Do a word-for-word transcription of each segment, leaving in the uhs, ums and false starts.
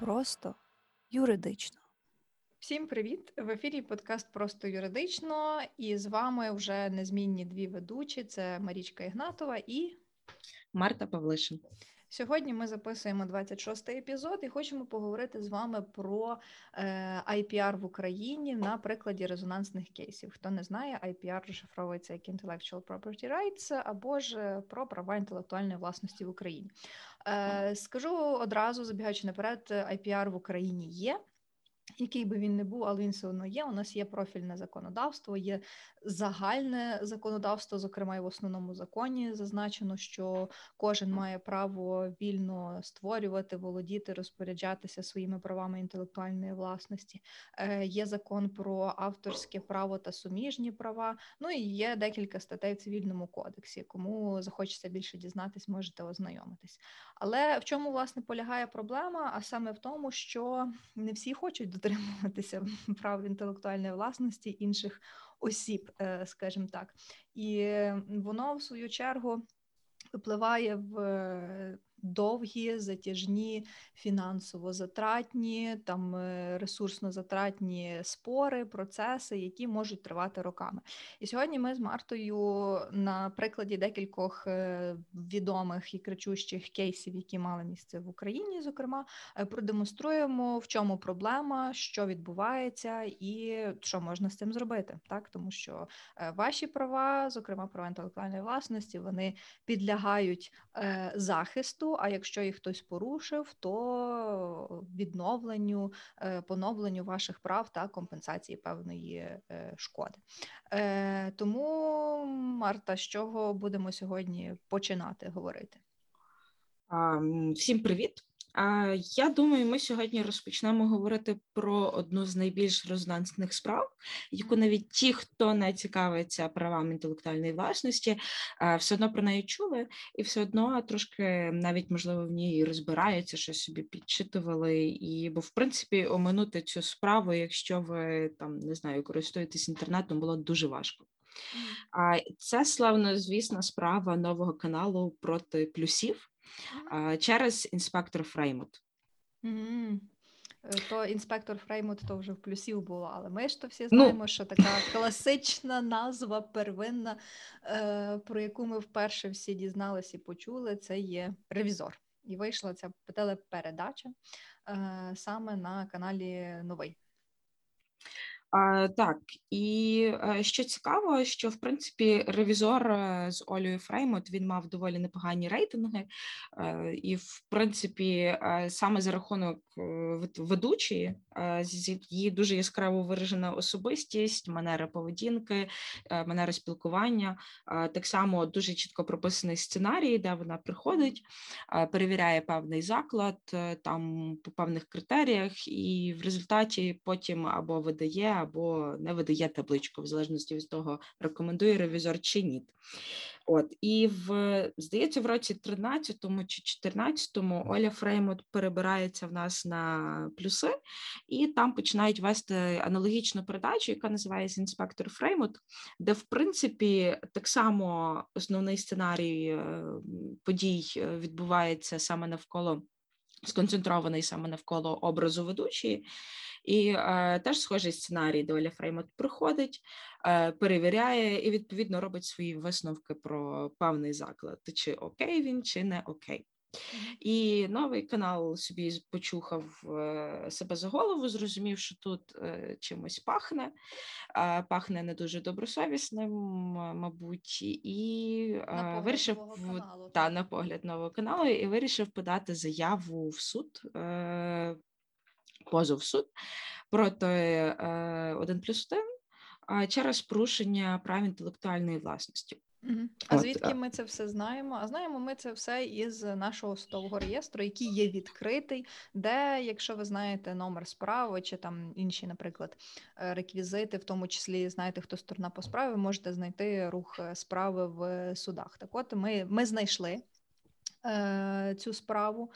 Просто юридично. Всім привіт! В ефірі подкаст «Просто юридично» і з вами вже незмінні дві ведучі – це Марічка Ігнатова і Марта Павлишин. Сьогодні ми записуємо двадцять шостий епізод і хочемо поговорити з вами про ай пі ар в Україні на прикладі резонансних кейсів. Хто не знає, ай пі ар розшифровується як Intellectual Property Rights або ж про права інтелектуальної власності в Україні. Скажу одразу, забігаючи наперед, ай пі ар в Україні є. Який би він не був, але він все одно є. У нас є профільне законодавство, є загальне законодавство, зокрема і в основному законі зазначено, що кожен має право вільно створювати, володіти, розпоряджатися своїми правами інтелектуальної власності. Е, є закон про авторське право та суміжні права, ну і є декілька статей в цивільному кодексі. Кому захочеться більше дізнатись, можете ознайомитись. Але в чому, власне, полягає проблема? А саме в тому, що не всі хочуть дотримуватися прав інтелектуальної власності інших осіб, скажімо так. І воно, в свою чергу, випливає в довгі, затяжні, фінансово затратні, там ресурсно затратні спори, процеси, які можуть тривати роками. І сьогодні ми з Мартою на прикладі декількох відомих і кричущих кейсів, які мали місце в Україні, зокрема, продемонструємо, в чому проблема, що відбувається і що можна з цим зробити. Так? Тому що ваші права, зокрема права інтелектуальної власності, вони підлягають захисту, а якщо їх хтось порушив, то відновленню, поновленню ваших прав та компенсації певної шкоди. Тому, Марта, з чого будемо сьогодні починати говорити? Всім привіт! Я думаю, ми сьогодні розпочнемо говорити про одну з найбільш резонансних справ, яку навіть ті, хто не цікавиться правами інтелектуальної власності, все одно про неї чули і все одно трошки навіть, можливо, в ній розбираються, що собі підчитували. І, бо, в принципі, оминути цю справу, якщо ви, там, не знаю, користуєтесь інтернетом, було дуже важко. Це славнозвісна справа Нового каналу проти плюсів. Через інспектор Фреймут. Mm-hmm. То інспектор Фреймут то вже в плюсів було, але ми ж то всі знаємо, ну... що така класична назва первинна, про яку ми вперше всі дізналися і почули, це є «Ревізор». І вийшла ця телепередача саме на каналі «Новий». А, так, і що цікаво, що, в принципі, ревізор з Олею Фреймут, він мав доволі непогані рейтинги, і, в принципі, саме за рахунок ведучої, її дуже яскраво виражена особистість, манера поведінки, манера спілкування, так само дуже чітко прописаний сценарій, де вона приходить, перевіряє певний заклад, там по певних критеріях, і в результаті потім або видає, або не видає табличку, в залежності від того, рекомендує ревізор чи ні. От, і, в, здається, в році тринадцятому чи чотирнадцятому Оля Фреймут перебирається в нас на плюси, і там починають вести аналогічну передачу, яка називається «Інспектор Фреймут», де, в принципі, так само основний сценарій подій відбувається саме навколо, сконцентрований саме навколо образу ведучої. І е, теж схожий сценарій, де Оля Фреймут приходить, е, перевіряє і, відповідно, робить свої висновки про певний заклад, чи окей він, чи не окей. І Новий канал собі почухав себе за голову, зрозумів, що тут чимось пахне, пахне не дуже добросовісним, мабуть, і на вирішив та, на погляд Нового каналу і вирішив подати заяву в суд, позов в суд проти один плюс один через порушення прав інтелектуальної власності. Угу. А от, звідки ми це все знаємо? А знаємо ми це все із нашого судового реєстру, який є відкритий, де, якщо ви знаєте номер справи чи там інші, наприклад, реквізити, в тому числі знаєте, хто сторона по справі, можете знайти рух справи в судах. Так от ми, ми знайшли цю справу.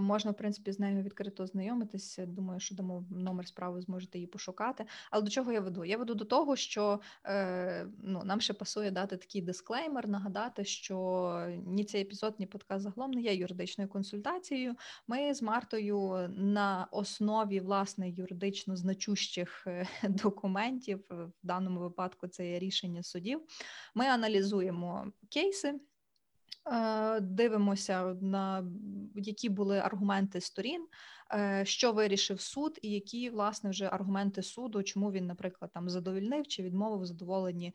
Можна, в принципі, з нею відкрито ознайомитись. Думаю, що дамо номер справи, зможете її пошукати. Але до чого я веду? Я веду до того, що ну, нам ще пасує дати такий дисклеймер, нагадати, що ні цей епізод, ні подкаст загалом не є юридичною консультацією. Ми з Мартою на основі, власне, юридично значущих документів, в даному випадку це є рішення судів, ми аналізуємо кейси, дивимося, на які були аргументи сторін, що вирішив суд і які, власне, вже аргументи суду, чому він, наприклад, там задовольнив чи відмовив в задоволенні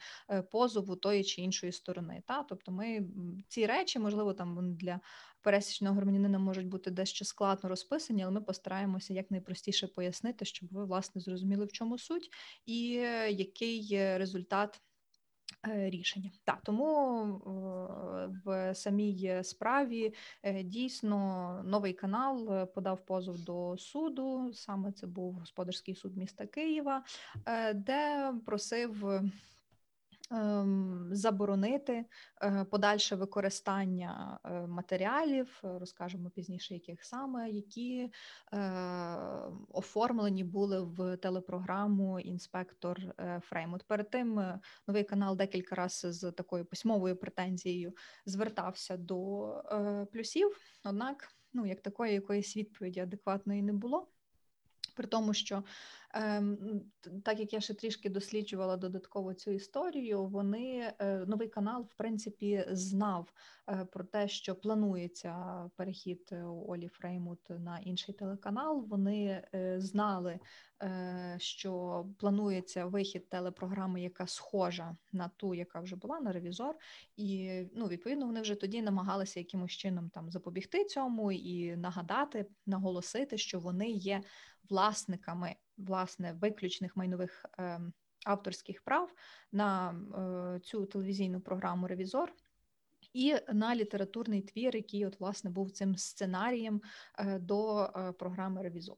позову тої чи іншої сторони. Та? Тобто ми ці речі, можливо, там для пересічного громадянина можуть бути дещо складно розписані, але ми постараємося якнайпростіше пояснити, щоб ви, власне, зрозуміли, в чому суть і який результат рішення. Так, тому в самій справі дійсно Новий канал подав позов до суду, саме це був господарський суд міста Києва, де просив заборонити подальше використання матеріалів, розкажемо пізніше, яких саме, які оформлені були в телепрограму «Інспектор Фреймут». Перед тим Новий канал декілька разів з такою письмовою претензією звертався до плюсів, однак, ну, як такої якоїсь відповіді адекватної не було. При тому, що, так як я ще трішки досліджувала додатково цю історію, вони, Новий канал, в принципі, знав про те, що планується перехід Олі Фреймут на інший телеканал. Вони знали, що планується вихід телепрограми, яка схожа на ту, яка вже була, на «Ревізор». І, ну, відповідно, вони вже тоді намагалися якимось чином там запобігти цьому і нагадати, наголосити, що вони є власниками, власне, виключних майнових е, авторських прав на е, цю телевізійну програму «Ревізор» і на літературний твір, який, от, власне, був цим сценарієм е, до е, програми «Ревізор».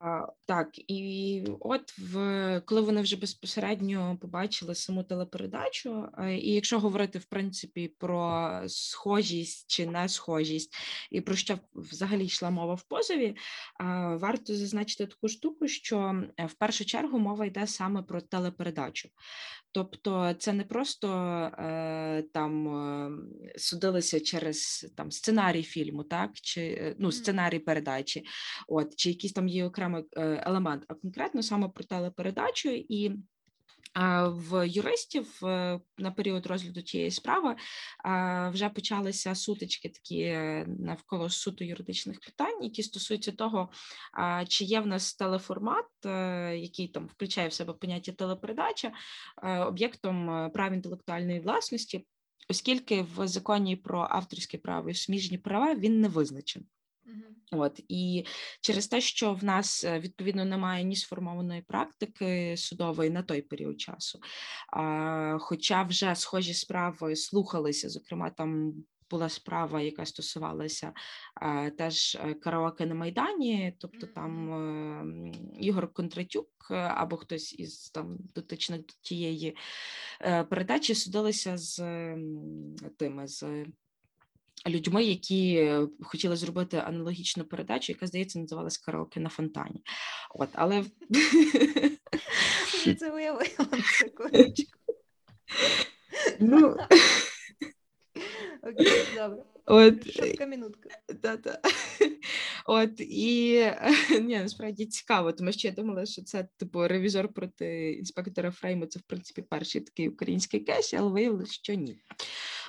А, так, і от в, коли вони вже безпосередньо побачили саму телепередачу, і якщо говорити, в принципі, про схожість чи не схожість, і про що взагалі йшла мова в позові, а, варто зазначити таку штуку, що в першу чергу мова йде саме про телепередачу. Тобто це не просто е, там е, судилися через там, сценарій фільму, так, чи ну, сценарій передачі, от, чи якийсь там є окремий е, елемент, а конкретно саме про телепередачу. І в юристів на період розгляду цієї справи вже почалися сутички такі навколо суто юридичних питань, які стосуються того, чи є в нас телеформат, який там включає в себе поняття телепередача, об'єктом прав інтелектуальної власності, оскільки в законі про авторське право і суміжні права він не визначений. От, і через те, що в нас, відповідно, немає ні сформованої практики судової на той період часу, а, хоча вже схожі справи слухалися, зокрема, там була справа, яка стосувалася а, теж караоке на Майдані, тобто там а, Ігор Кондратюк або хтось із там дотичних до тієї а, передачі судилися з тими, з людьми, які хотіли зробити аналогічну передачу, яка, здається, називалась «Караоке на фонтані». От, але... Я це уявила, секундочку. Ну... Окей, добре. От, шутка-мінутка. Та-та. От, і ні, насправді цікаво, тому що я думала, що це, типу, «Ревізор проти інспектора Фрейму» це, в принципі, перший такий український кейс, але виявилося, що ні.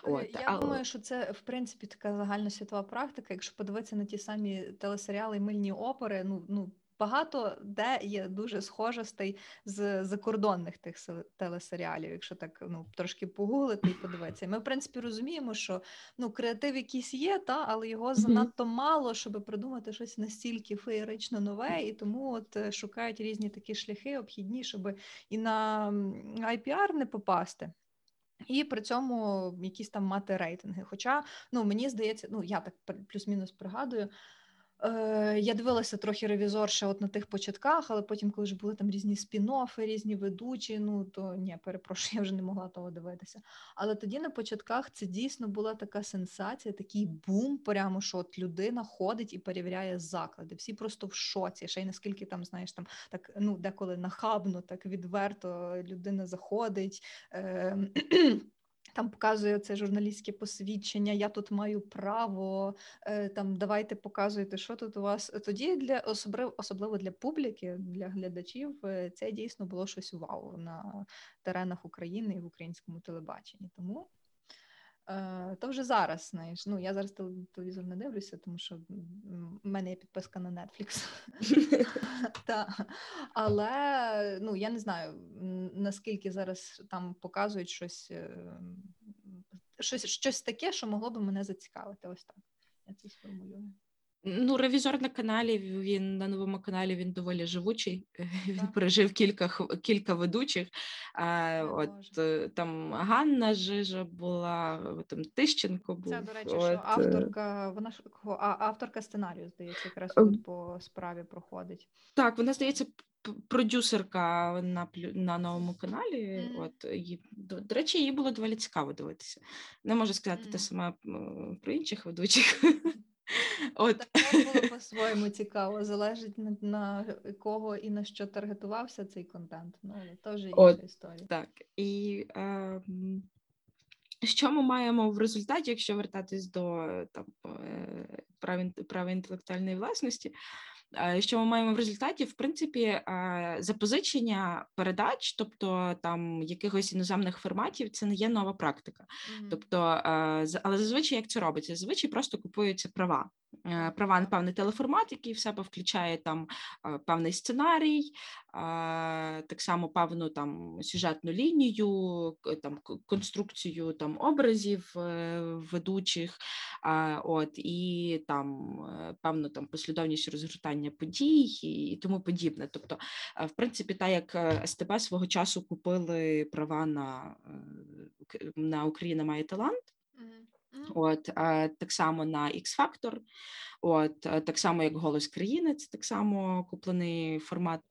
От, я але... думаю, що це, в принципі, така загальносвітова практика, якщо подивитися на ті самі телесеріали і мильні опери, ну, ну, багато де є дуже схожостей з закордонних тих телесеріалів, якщо так, ну, трошки погуглити і подивитися. Ми, в принципі, розуміємо, що, ну, креатив якийсь є, та, але його занадто мало, щоб придумати щось настільки феєрично нове, і тому от шукають різні такі шляхи обхідні, щоб і на ай пі ар не попасти. І при цьому якісь там мати рейтинги. Хоча, ну, мені здається, ну, я так плюс-мінус пригадую, Я дивилася трохи ревізор ще от на тих початках, але потім, коли ж були там різні спін-оффи, різні ведучі, ну то ні, перепрошую, я вже не могла того дивитися. Але тоді на початках це дійсно була така сенсація, такий бум, прямо що от людина ходить і перевіряє заклади. Всі просто в шоці, ще й наскільки там, знаєш, там так, ну деколи нахабно, так відверто людина заходить, е- там показує це журналістське посвідчення, я тут маю право, там давайте показуйте, що тут у вас. Тоді для особливо для публіки, для глядачів, це дійсно було щось вау на теренах України і в українському телебаченні. Тому то вже зараз, знаєш, ну я зараз телевізор не дивлюся, тому що в мене є підписка на Netflix. Але, ну, я не знаю, наскільки зараз там показують щось, щось, щось таке, що могло би мене зацікавити. Ось так я це сформулюю. Ну, ревізор на каналі, він на новому каналі, він доволі живучий. Так. Він пережив кілька кілька ведучих. А, от Боже. Там Ганна Жежа була, там Тищенко був. Це, до речі, от, що авторка, вона ж авторка сценарію, здається, якраз тут по справі проходить. Так, вона, здається, продюсерка на на новому каналі. Mm. От її, до, до речі, їй було доволі цікаво дивитися. Не можу сказати mm. те саме про інших ведучих. От. Так було по-своєму цікаво, залежить на, на кого і на що таргетувався цей контент, ну, це вже інша історія. Так, і е, що ми маємо в результаті, якщо вертатись до там, прав, прав інтелектуальної власності, що ми маємо в результаті, в принципі, запозичення передач, тобто там якихось іноземних форматів, це не є нова практика. Mm-hmm. Тобто, але зазвичай як це робиться? Зазвичай просто купуються права. Права на певний телеформат, який в себе включає там певний сценарій, так само певну там сюжетну лінію, там конструкцію там образів ведучих, от і там певну там послідовність розгортання подій і тому подібне. Тобто, в принципі, так як ес те бе свого часу купили права на, на Україна має талант. От, так само на X-Factor, от, так само як «Голос країни», це так само куплений формат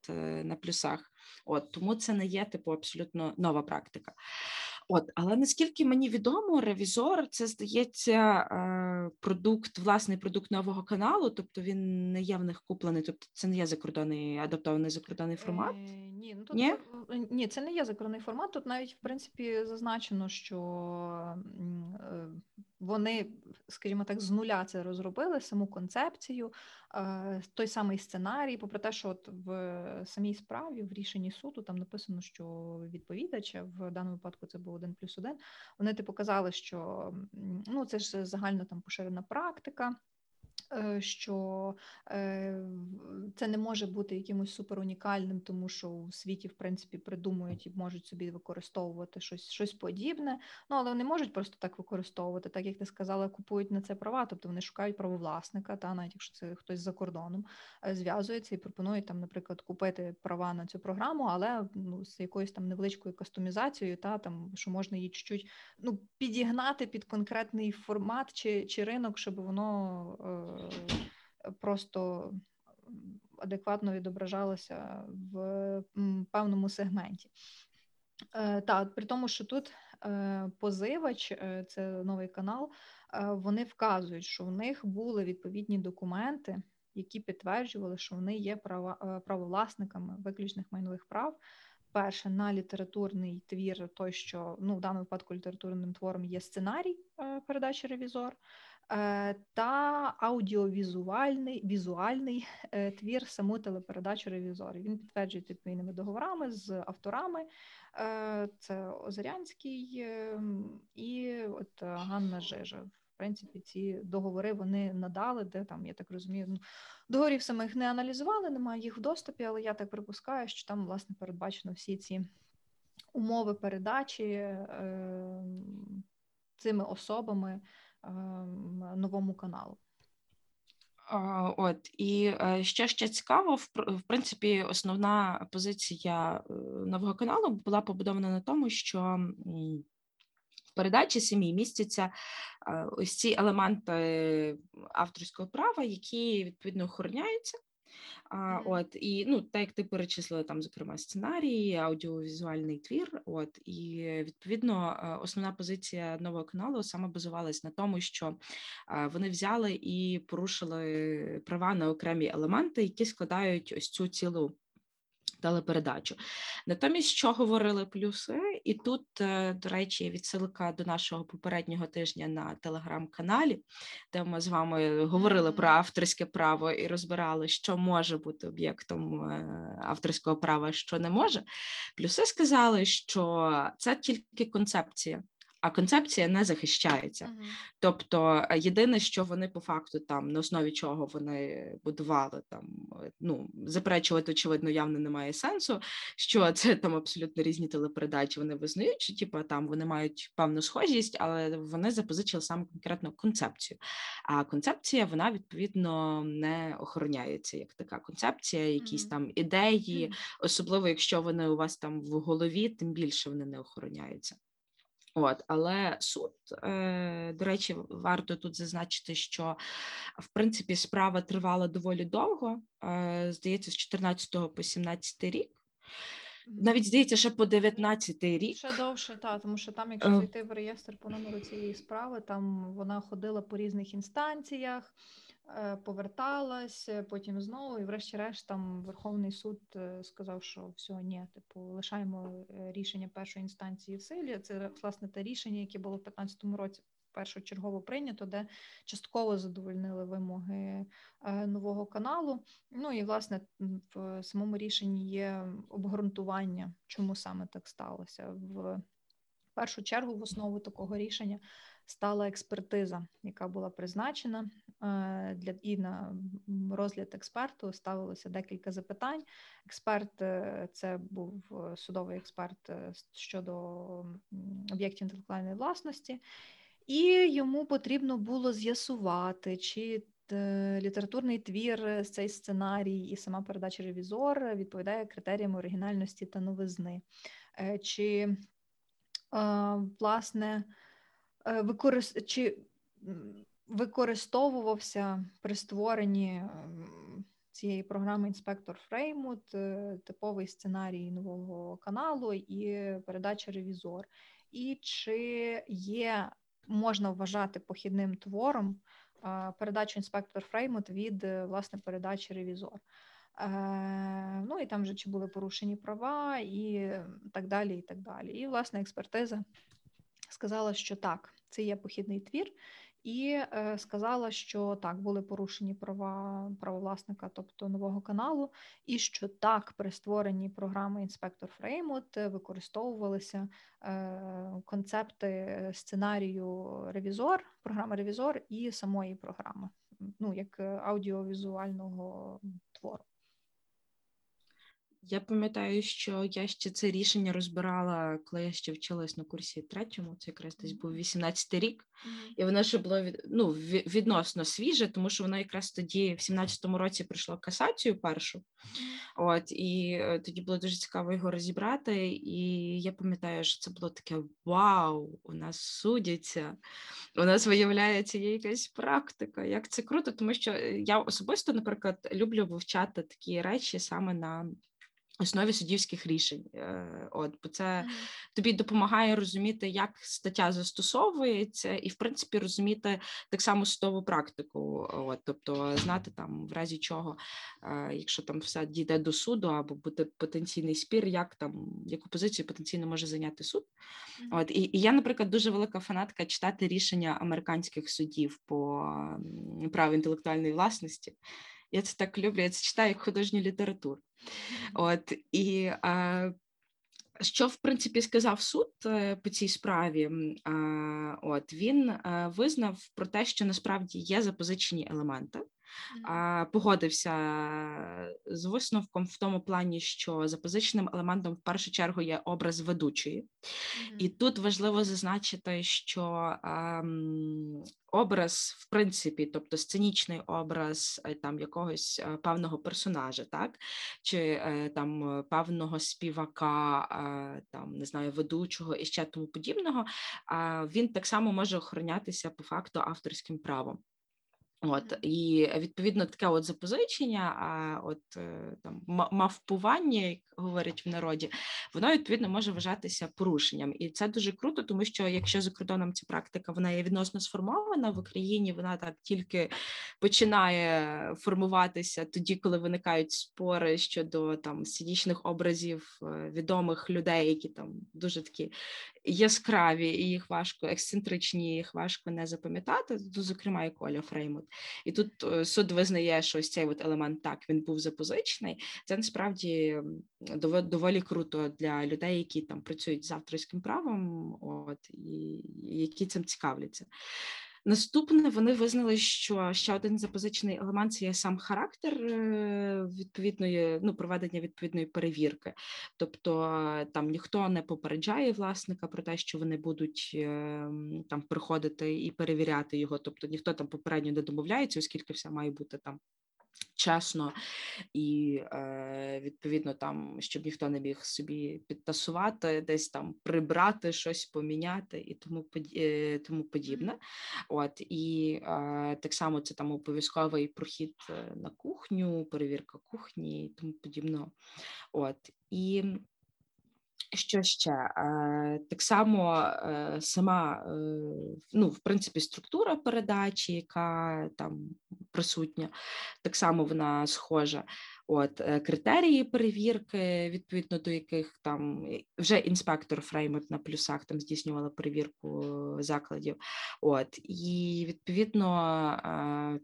на плюсах. От, тому це не є, типу, абсолютно нова практика. От, але наскільки мені відомо, ревізор – це, здається, продукт, власний продукт нового каналу, тобто він не є в них куплений, тобто це не є закордонний, адаптований закордонний формат? Е, ні, ну, тут, ні? Ні, це не є закордонний формат, тут навіть, в принципі, зазначено, що вони, скажімо так, з нуля це розробили, саму концепцію, той самий сценарій, попри те, що от в самій справі, в рішенні суду, там написано, що відповідач, в даному випадку це був один плюс один, вони типу казали, що ну, це ж загально там поширена практика, що це не може бути якимось супер унікальним, тому що у світі, в принципі, придумують і можуть собі використовувати щось, щось подібне, ну, але вони можуть просто так використовувати, так як ти сказала, купують на це права, тобто вони шукають правовласника, та, навіть якщо це хтось за кордоном зв'язується і пропонують, там, наприклад, купити права на цю програму, але ну, з якоюсь там невеличкою кастомізацією, та, там, що можна її чуть-чуть ну, підігнати під конкретний формат чи, чи ринок, щоб воно просто адекватно відображалося в певному сегменті. Так, при тому, що тут позивач, це новий канал, вони вказують, що в них були відповідні документи, які підтверджували, що вони є права, правовласниками виключних майнових прав. Перше, на літературний твір, той, що ну, в даному випадку літературним твором є сценарій передачі «Ревізор», та аудіовізуальний візуальний твір саму телепередачу «Ревізор». Він підтверджується відповідними договорами з авторами. Це Озерянський і от Ганна Жежа. В принципі, ці договори вони надали, де там, я так розумію, ну, договорів самих не аналізували, немає їх в доступі, але я так припускаю, що там, власне, передбачено всі ці умови передачі е- цими особами е- новому каналу. От і що ще цікаво, в принципі, основна позиція нового каналу була побудована на тому, що передачі самій містяться ось ці елементи авторського права, які відповідно охороняються. А, от, і, ну, так як ти перечислила там, зокрема, сценарії, аудіовізуальний твір, от, і, відповідно, основна позиція Нового каналу саме базувалась на тому, що вони взяли і порушили права на окремі елементи, які складають ось цю цілу телепередачу. Натомість, що говорили плюси, і тут, до речі, відсилка до нашого попереднього тижня на телеграм-каналі, де ми з вами говорили про авторське право і розбирали, що може бути об'єктом авторського права, що не може. Плюси сказали, що це тільки концепція. А концепція не захищається. Uh-huh. Тобто єдине, що вони по факту там, на основі чого вони будували, там, ну, заперечувати, очевидно, явно немає сенсу, що це там абсолютно різні телепередачі вони визнають, що типу, там вони мають певну схожість, але вони запозичили саме конкретно концепцію. А концепція, вона, відповідно, не охороняється, як така концепція, якісь uh-huh. там ідеї, uh-huh. особливо, якщо вони у вас там в голові, тим більше вони не охороняються. От, але суд, е, до речі, варто тут зазначити, що, в принципі, справа тривала доволі довго, е, здається, з чотирнадцятого по сімнадцятий рік. Навіть, здається, ще по дев'ятнадцятий рік. Ще довше, так, тому що там, якщо зайти в реєстр по номеру цієї справи, там вона ходила по різних інстанціях, поверталась, потім знову, і врешті-решт там Верховний суд сказав, що все, ні, типу, лишаємо рішення першої інстанції в силі. Це, власне, те рішення, яке було в п'ятнадцятому році першочергово прийнято, де частково задовольнили вимоги Нового каналу. Ну і, власне, в самому рішенні є обґрунтування, чому саме так сталося. В першу чергу в основу такого рішення стала експертиза, яка була призначена, для і на розгляд експерту ставилося декілька запитань. Експерт, це був судовий експерт щодо об'єктів інтелектуальної власності, і йому потрібно було з'ясувати, чи літературний твір, цей сценарій і сама передача «Ревізор» відповідає критеріям оригінальності та новизни. Чи, власне, Використ... чи використовувався при створенні цієї програми «Інспектор Фреймут» типовий сценарій Нового каналу і передача «Ревізор», і чи є, можна вважати похідним твором передачу «Інспектор Фреймут» від, власне, передачі «Ревізор». Ну і там вже чи були порушені права і так далі, і так далі. І, власне, експертиза сказала, що так, це є похідний твір, і е, сказала, що так, були порушені права правовласника, тобто Нового каналу, і що так, при створенні програми «Інспектор Фреймут» використовувалися е, концепти сценарію «Ревізор», програми «Ревізор» і самої програми, ну, як аудіовізуального твору. Я пам'ятаю, що я ще це рішення розбирала, коли я ще вчилась на курсі третьому, це якраз десь був вісімнадцятий рік, mm-hmm. і воно ще було від, ну, відносно свіже, тому що воно якраз тоді в сімнадцятому році пройшло касацію першу, mm-hmm. от, і тоді було дуже цікаво його розібрати, і я пам'ятаю, що це було таке вау, у нас судяться, у нас виявляється є якась практика, як це круто, тому що я особисто, наприклад, люблю вивчати такі речі саме на основі суддівських рішень. От, бо це тобі допомагає розуміти, як стаття застосовується, і, в принципі, розуміти так само судову практику. От, тобто, знати, там, в разі чого, якщо там все дійде до суду, або буде потенційний спір, як там, яку позицію потенційно може зайняти суд. От, і, і я, наприклад, дуже велика фанатка читати рішення американських судів по праву інтелектуальної власності. Я це так люблю, я це читаю як художню літературу. От, і а, що, в принципі, сказав суд по цій справі? А, от, він а, визнав про те, що насправді є запозичені елементи, погодився з висновком в тому плані, що запозиченим елементом в першу чергу є образ ведучої. Mm-hmm. І тут важливо зазначити, що ем, образ, в принципі, тобто сценічний образ там якогось певного персонажа, так, чи е, там певного співака, е, там, не знаю, ведучого і ще тому подібного, е, він так само може охоронятися по факту авторським правом. От, і відповідно таке от запозичення, а от там мавпування, як говорять в народі, воно відповідно може вважатися порушенням. І це дуже круто, тому що якщо за кордоном ця практика, вона є відносно сформована, в Україні вона так тільки починає формуватися тоді, коли виникають спори щодо там сценічних образів відомих людей, які там дуже такі яскраві, і їх важко, ексцентричні, їх важко не запам'ятати, зокрема і Оля Фреймут. І тут суд визнає, що ось цей от елемент, так, він був запозичений. Це насправді дов- доволі круто для людей, які там працюють з авторським правом, от, і які цим цікавляться. Наступне, вони визнали, що ще один запозичений елемент – це є сам характер відповідної, ну, проведення відповідної перевірки. Тобто там ніхто не попереджає власника про те, що вони будуть там приходити і перевіряти його. Тобто ніхто там попередньо не домовляється, оскільки все має бути там чесно і, відповідно, там, щоб ніхто не міг собі підтасувати, десь там прибрати, щось поміняти і тому подібне. От, і так само це там обов'язковий прохід на кухню, перевірка кухні і тому подібне. От, і... Що ще? Так само сама, ну, в принципі, структура передачі, яка там присутня, так само вона схожа. От, критерії перевірки, відповідно до яких там вже інспектор Фреймут на плюсах там здійснювала перевірку закладів. От, і відповідно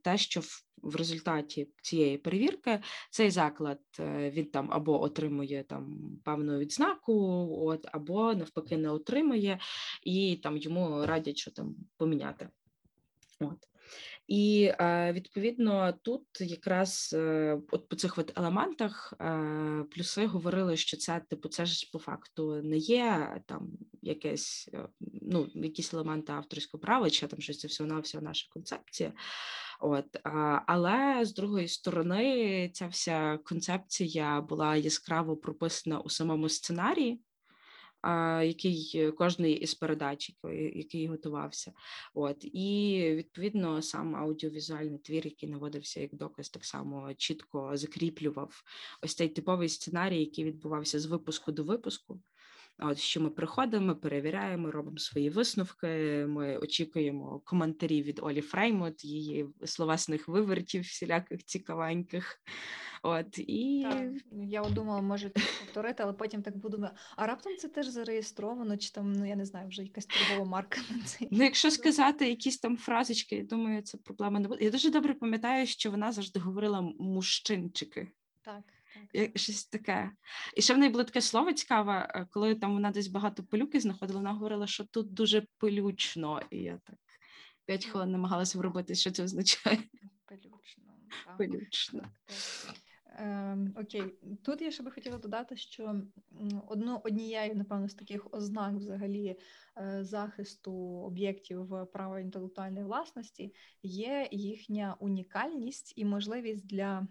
те, що в в результаті цієї перевірки цей заклад, він там або отримує там певну відзнаку, от, або навпаки не отримує, і там йому радять, що там поміняти. От. І, відповідно, тут якраз от по цих от елементах плюси говорили, що це, типу, це ж по факту не є там якесь, ну, якісь елементи авторського права, чи там щось, це всього-навсього наша концепція. От, але, з другої сторони, ця вся концепція була яскраво прописана у самому сценарії, який кожний із передач, який готувався. От, і, відповідно, сам аудіовізуальний твір, який наводився як доказ, так само чітко закріплював ось цей типовий сценарій, який відбувався з випуску до випуску. От, що ми приходимо, ми перевіряємо, робимо свої висновки, ми очікуємо коментарі від Олі Фреймут, її словесних вивертів, всіляких цікавеньких. От, і... Так, я думала, може повторити, але потім так буду, а раптом це теж зареєстровано, чи там, ну я не знаю, вже якась торгова марка на цей. Ну якщо сказати якісь там фразочки, я думаю, це проблема не буде. Я дуже добре пам'ятаю, що вона завжди говорила «мужчинчики». Так. Так. Щось таке. І ще в неї було таке слово цікаве, коли там вона десь багато пилюки знаходила, вона говорила, що тут дуже пилючно. І я так п'ять хвилин намагалася вробити, що це означає. Пилючно. Так. Пилючно. Так, так. Ем, окей. Тут я ще би хотіла додати, що одно, однією, напевно, з таких ознак взагалі захисту об'єктів права інтелектуальної власності є їхня унікальність і можливість для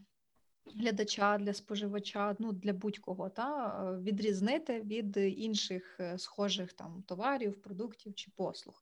глядача, для споживача, ну, для будь-кого, та, відрізнити від інших схожих там товарів, продуктів чи послуг.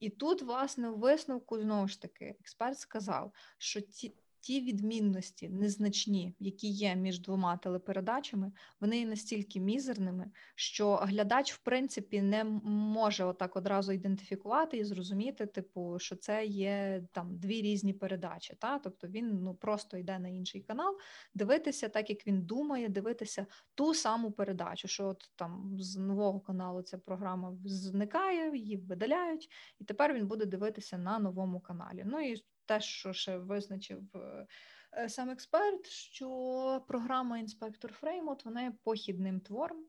І тут, власне, в висновку, знову ж таки, експерт сказав, що ті, ті відмінності незначні, які є між двома телепередачами, вони є настільки мізерними, що глядач, в принципі, не може отак одразу ідентифікувати і зрозуміти, типу, що це є там дві різні передачі. Та? Тобто він, ну, просто йде на інший канал, дивитися так, як він думає, дивитися ту саму передачу, що от там з нового каналу ця програма зникає, її видаляють, і тепер він буде дивитися на новому каналі. Ну і те, що ще визначив сам експерт, що програма «Інспектор Фреймут», вона є похідним твором,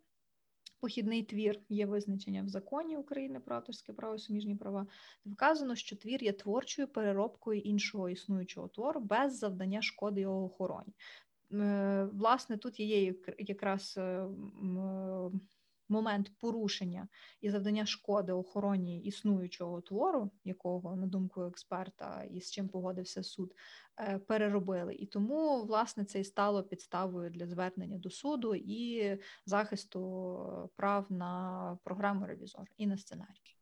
похідний твір, є визначення в законі України про авторське право і суміжні права, вказано, що твір є творчою переробкою іншого існуючого твору без завдання шкоди його охороні. Власне, тут є якраз момент порушення і завдання шкоди охороні існуючого твору, якого, на думку експерта, і з чим погодився суд, переробили. І тому, власне, це і стало підставою для звернення до суду і захисту прав на програму «Ревізор» і на сценарій.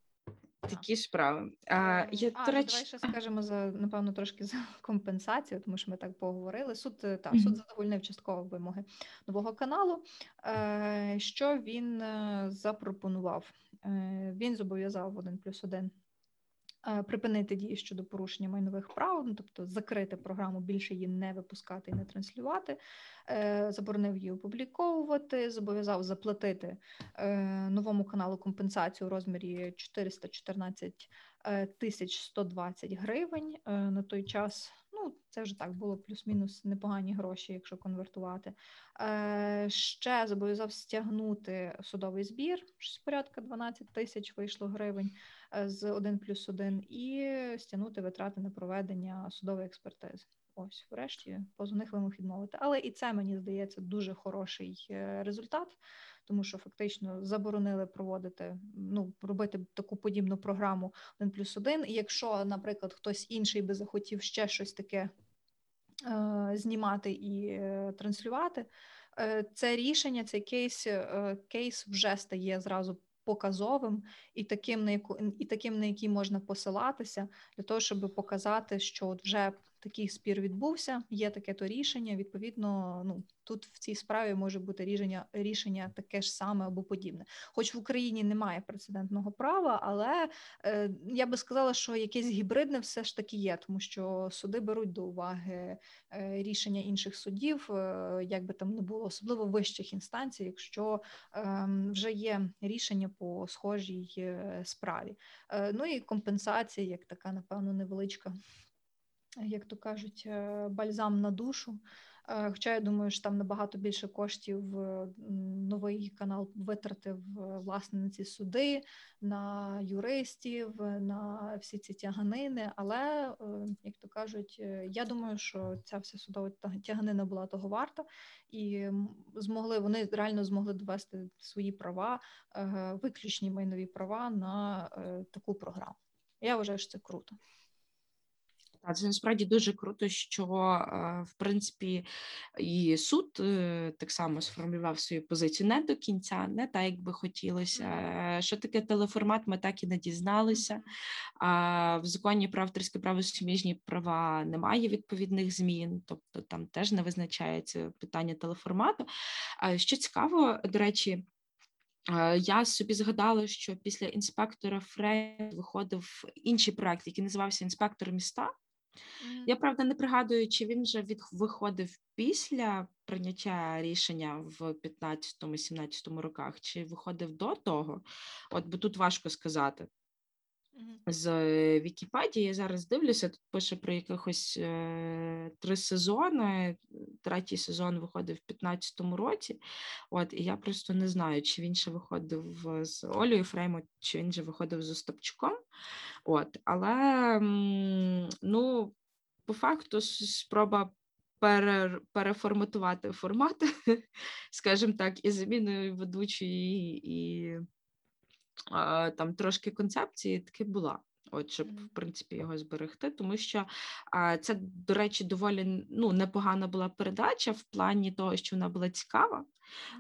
Такі ж прави. А, я а трач... давай ще скажемо, за, напевно, трошки за компенсацію, тому що ми так поговорили. Суд, та, mm-hmm. суд задовольнив частково вимоги Нового каналу. Що він запропонував? Він зобов'язав один плюс один припинити дії щодо порушення майнових прав, ну, тобто закрити програму, більше її не випускати і не транслювати, заборонив її опубліковувати, зобов'язав заплатити Новому каналу компенсацію у розмірі чотириста чотирнадцять тисяч сто двадцять гривень. На той час, ну, це вже так було плюс-мінус непогані гроші, якщо конвертувати. Ще зобов'язав стягнути судовий збір, щось порядка дванадцять тисяч вийшло гривень з один плюс один, і стягнути витрати на проведення судової експертизи. Ось, врешті, позовних вимог відмовити. Але і це, мені здається, дуже хороший результат, тому що фактично заборонили проводити, ну, робити таку подібну програму один плюс один. І якщо, наприклад, хтось інший би захотів ще щось таке е- знімати і е- транслювати, е- це рішення, цей кейс, е- кейс вже стає зразу показовим і таким, на яку, і таким, на який можна посилатися, для того, щоб показати, що от вже такий спір відбувся, є таке-то рішення, відповідно, ну, тут в цій справі може бути рішення, рішення таке ж саме або подібне. Хоч в Україні немає прецедентного права, але е, я би сказала, що якесь гібридне все ж таки є, тому що суди беруть до уваги е, рішення інших судів, е, як би там не було, особливо вищих інстанцій, якщо е, вже є рішення по схожій е, справі. Е, ну і компенсація, як така, напевно, невеличка, як то кажуть, бальзам на душу. Хоча, я думаю, що там набагато більше коштів Новий канал витратив, власне, на ці суди, на юристів, на всі ці тяганини. Але, як то кажуть, я думаю, що ця вся судова тяганина була того варта. І змогли, вони реально змогли довести свої права, виключні майнові права на таку програму. Я вважаю, що це круто. Це насправді дуже круто, що, в принципі, і суд так само сформулював свою позицію не до кінця, не так, як би хотілося. Що таке телеформат, ми так і не дізналися. В законі про авторське право і суміжні права немає відповідних змін, тобто там теж не визначається питання телеформату. Що цікаво, до речі, я собі згадала, що після інспектора Фреймут виходив інший проект, який називався «Інспектор міста». Я, правда, не пригадую, чи він вже від, виходив після прийняття рішення в п'ятнадцятому-сімнадцятому роках, чи виходив до того, от, бо тут важко сказати. З Вікіпедії я зараз дивлюся, тут пише про якихось е, три сезони, третій сезон виходив в п'ятнадцятому році, от, і я просто не знаю, чи він ще виходив з Олею Фреймут, чи він же виходив з Остапчуком, от, але, ну, по факту спроба Пере, переформатувати формат, скажімо так, із заміною ведучої і, і а, там трошки концепції таки була, от, щоб, в принципі, його зберегти, тому що а, це, до речі, доволі, ну, непогана була передача в плані того, що вона була цікава,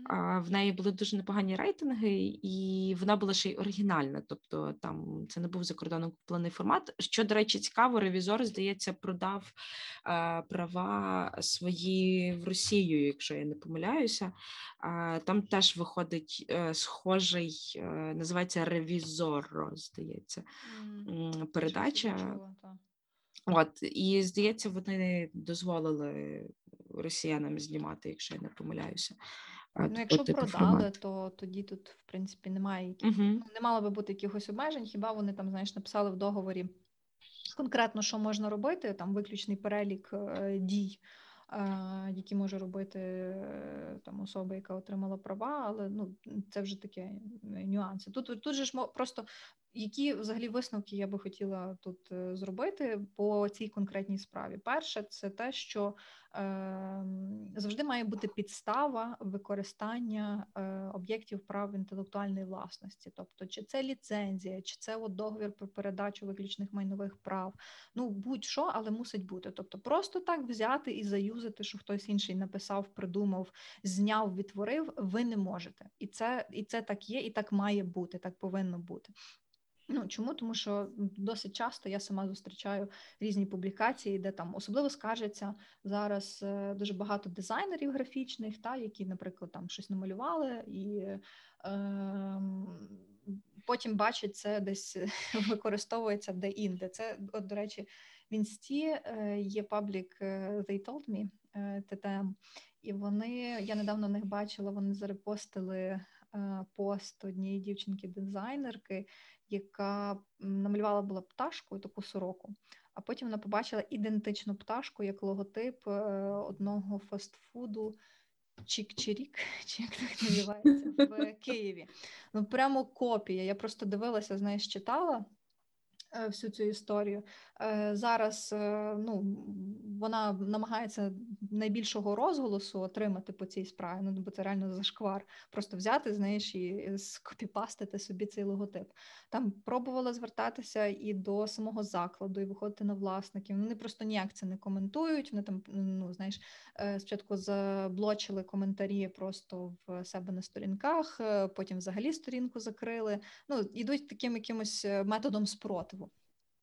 а, в неї були дуже непогані рейтинги, і вона була ще й оригінальна, тобто там це не був за кордоном куплений формат, що, до речі, цікаво, ревізор, здається, продав а, права свої в Росію, якщо я не помиляюся, а, там теж виходить а, схожий, а, називається «Ревізор», здається, mm, передача. От, і, здається, вони дозволили росіянам знімати, якщо я не помиляюся. От, ну, якщо продали, формат, то тоді тут, в принципі, немає яких... uh-huh. не мало би бути якихось обмежень, хіба вони там, знаєш, написали в договорі конкретно, що можна робити, там виключний перелік е, дій, які може робити там особа, яка отримала права, але ну це вже таке нюанси. Тут тут же ж просто які взагалі висновки я би хотіла тут зробити по цій конкретній справі. Перше, це те, що е, завжди має бути підстава використання е, об'єктів прав інтелектуальної власності. Тобто, чи це ліцензія, чи це от договір про передачу виключних майнових прав. Ну, будь-що, але мусить бути. Тобто, просто так взяти і заюзати, що хтось інший написав, придумав, зняв, відтворив, ви не можете. І це, і це так є, і так має бути, так повинно бути. Ну, чому? Тому що досить часто я сама зустрічаю різні публікації, де там особливо скаржаться зараз дуже багато дизайнерів графічних, та, які, наприклад, там щось намалювали, і е, потім бачать це десь використовується де-інде. Це, от, до речі, в Інсті є паблік They Told Me, ТТМ, і вони, я недавно них бачила, вони зарепостили пост однієї дівчинки-дизайнерки, яка намалювала була пташку, таку сороку, а потім вона побачила ідентичну пташку, як логотип одного фастфуду Чік-Чирік, чи як так називається, в Києві. Ну, прямо копія. Я просто дивилася, знаєш, читала всю цю історію. Зараз ну, вона намагається найбільшого розголосу отримати по цій справі, ну, бо це реально зашквар. Просто взяти, знаєш, і скопіпастити собі цей логотип. Там пробувала звертатися і до самого закладу, і виходити на власників. Вони просто ніяк це не коментують. Вони там, ну, знаєш, спочатку заблочили коментарі просто в себе на сторінках, потім взагалі сторінку закрили. Ну, йдуть таким якимось методом спротиву.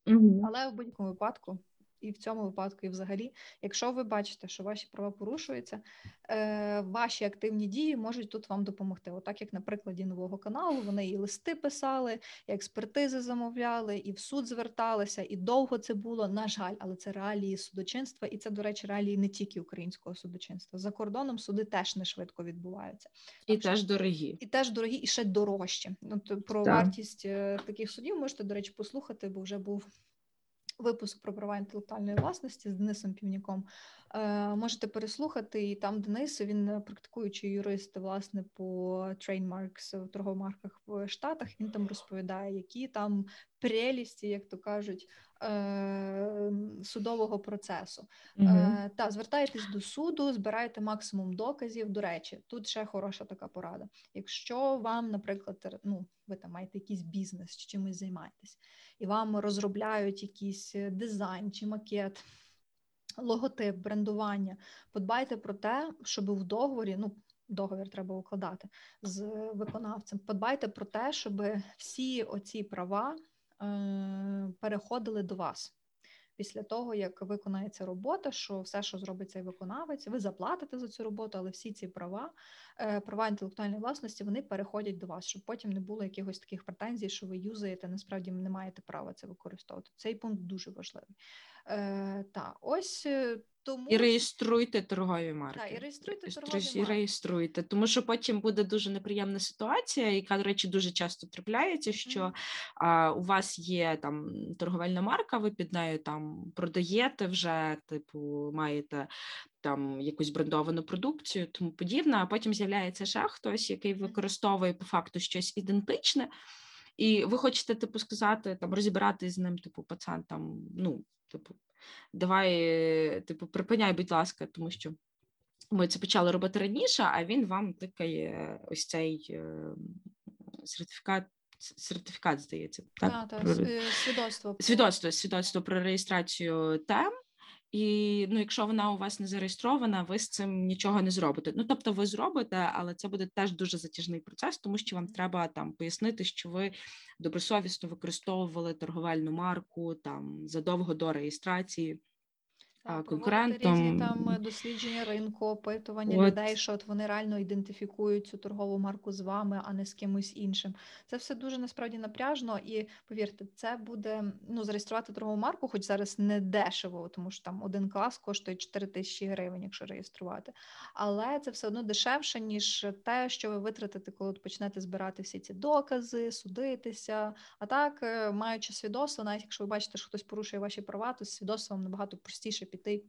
Угу. Але в будь-якому випадку, і в цьому випадку, і взагалі, якщо ви бачите, що ваші права порушуються, е, ваші активні дії можуть тут вам допомогти. Отак, як на прикладі Нового каналу, вони і листи писали, і експертизи замовляли, і в суд зверталися, і довго це було, на жаль, але це реалії судочинства, і це, до речі, реалії не тільки українського судочинства. За кордоном суди теж не швидко відбуваються. І так, теж що... дорогі. І теж дорогі, і ще дорожчі. От, про так. вартість е, таких судів можете, до речі, послухати, бо вже був випуск про права інтелектуальної власності з Денисом Півняком. Е, можете переслухати, і там Денис, він практикуючий юрист, власне, по trademarks, в торговмарках в Штатах, він там розповідає, які там прелісті, як то кажуть, е, судового процесу. Угу. Е, та, звертаєтесь до суду, збираєте максимум доказів. До речі, тут ще хороша така порада. Якщо вам, наприклад, ну, ви там маєте якийсь бізнес, чи чимось займаєтесь, і вам розробляють якийсь дизайн чи макет, логотип, брендування, подбайте про те, щоб в договорі, ну, договір треба укладати з виконавцем, подбайте про те, щоб всі оці права е- переходили до вас. Після того, як виконається робота, що все, що зробить цей виконавець, ви заплатите за цю роботу, але всі ці права, права інтелектуальної власності, вони переходять до вас, щоб потім не було якихось таких претензій, що ви юзаєте, насправді не маєте права це використовувати. Цей пункт дуже важливий. Е, та, ось тому... І реєструйте торгові марки. Так, і реєструйте торгові марки. І реєструйте, тому що потім буде дуже неприємна ситуація, яка, до речі, дуже часто трапляється, що mm. а, у вас є там торговельна марка, ви під нею там продаєте вже, типу, маєте там якусь брендовану продукцію, тому подібне, а потім з'являється ще хтось, який використовує по факту щось ідентичне, і ви хочете, типу, сказати, там, розібратись з ним, типу, пацан, там, ну, типу, давай, типу, припиняй, будь ласка, тому що ми це почали робити раніше, а він вам тикає ось цей сертифікат, сертифікат, здається, так? Так, так, свідоцтво. Свідоцтво, свідоцтво про реєстрацію тем. І, ну, якщо вона у вас не зареєстрована, ви з цим нічого не зробите. Ну, тобто ви зробите, але це буде теж дуже затяжний процес, тому що вам треба там пояснити, що ви добросовісно використовували торговельну марку там задовго до реєстрації. Так, конкурентом. Різні там дослідження ринку, опитування от людей, що от вони реально ідентифікують цю торгову марку з вами, а не з кимось іншим. Це все дуже, насправді, напряжно, і, повірте, це буде, ну, зареєструвати торгову марку, хоч зараз не дешево, тому що там один клас коштує чотири тисячі гривень, якщо реєструвати. Але це все одно дешевше, ніж те, що ви витратите, коли почнете збирати всі ці докази, судитися. А так, маючи свідоцтво, навіть якщо ви бачите, що хтось порушує ваші права, то з свідоцтвом набагато простіше піти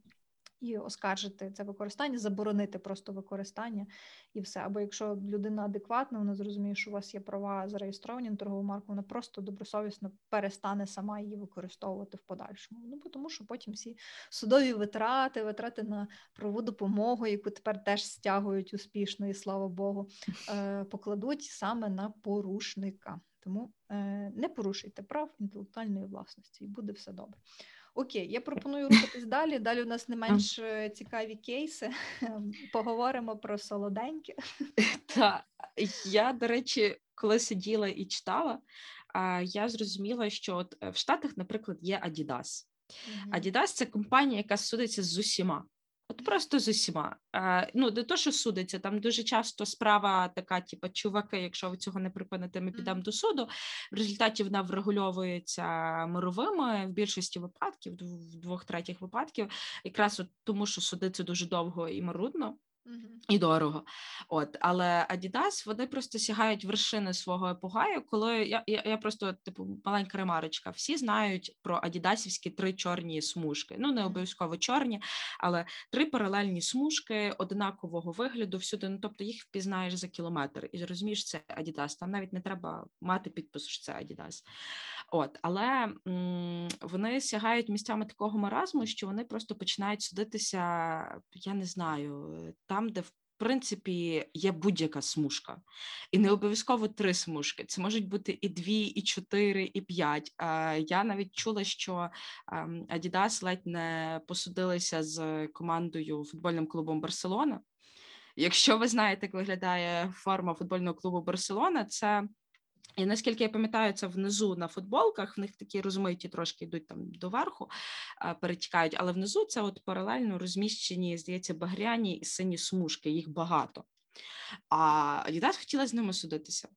і оскаржити це використання, заборонити просто використання і все. Або якщо людина адекватна, вона зрозуміє, що у вас є права зареєстровані на торгову марку, вона просто добросовісно перестане сама її використовувати в подальшому. Ну, тому що потім всі судові витрати, витрати на правову допомогу, яку тепер теж стягують успішно, і слава Богу, покладуть саме на порушника. Тому не порушуйте прав інтелектуальної власності, і буде все добре. Окей, я пропоную рухатись далі. Далі у нас не менш цікаві кейси. Поговоримо про солоденьке. Так, я, до речі, коли сиділа і читала, я зрозуміла, що от в Штатах, наприклад, є Adidas. Adidas – це компанія, яка судиться з усіма. От просто з усіма. Ну, не то, що судиться, там дуже часто справа така, типу, чуваки, якщо ви цього не припините, ми підемо до суду. В результаті вона врегульовується мировими в більшості випадків, в двох третіх випадків, якраз от тому, що судиться дуже довго і марудно. І дорого. От, але Adidas, вони просто сягають вершини свого епогаю, коли я, я, я просто, типу, маленька ремарочка. Всі знають про адідасівські три чорні смужки. Ну, не обов'язково чорні, але три паралельні смужки однакового вигляду всюди. Ну, тобто їх впізнаєш за кілометр і розумієш, це Adidas. Там навіть не треба мати підпис, що це Adidas. От, але м- вони сягають місцями такого маразму, що вони просто починають судитися, я не знаю, там, де, в принципі, є будь-яка смужка. І не обов'язково три смужки. Це можуть бути і дві, і чотири, і п'ять. Я навіть чула, що Adidas ледь не посудилися з командою футбольним клубом «Барселона». Якщо ви знаєте, як виглядає форма футбольного клубу «Барселона», це... І наскільки я пам'ятаю, це внизу на футболках, в них такі розмиті трошки йдуть там доверху, перетікають, але внизу це от паралельно розміщені, здається, багряні і сині смужки, їх багато. А Adidas хотіла з ними судитися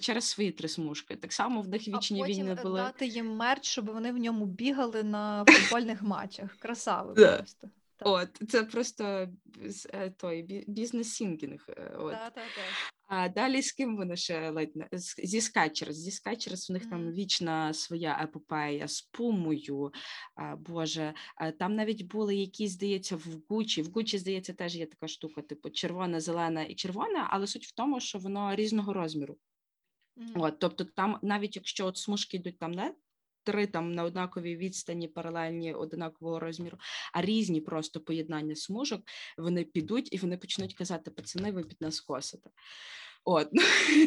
через свої три смужки. Так само в них вічні війни були. А потім дати їм мерч, щоб вони в ньому бігали на футбольних матчах. Красави просто. От, це просто той бізнес-сінгінг. Так, так, так. А далі з ким вони ще ледь не... Зі Скетчерс. Зі Скетчерс у них там вічна своя епопея з Пумою. А, Боже, а, там навіть були якісь, здається, в Гучі. В Гучі, здається, теж є така штука, типу червона, зелена і червона, але суть в тому, що воно різного розміру. Mm-hmm. От, тобто там навіть якщо от смужки йдуть там, не? Три там на однаковій відстані, паралельні, однакового розміру, а різні просто поєднання смужок, вони підуть і вони почнуть казати, пацани, ви під нас косите. От,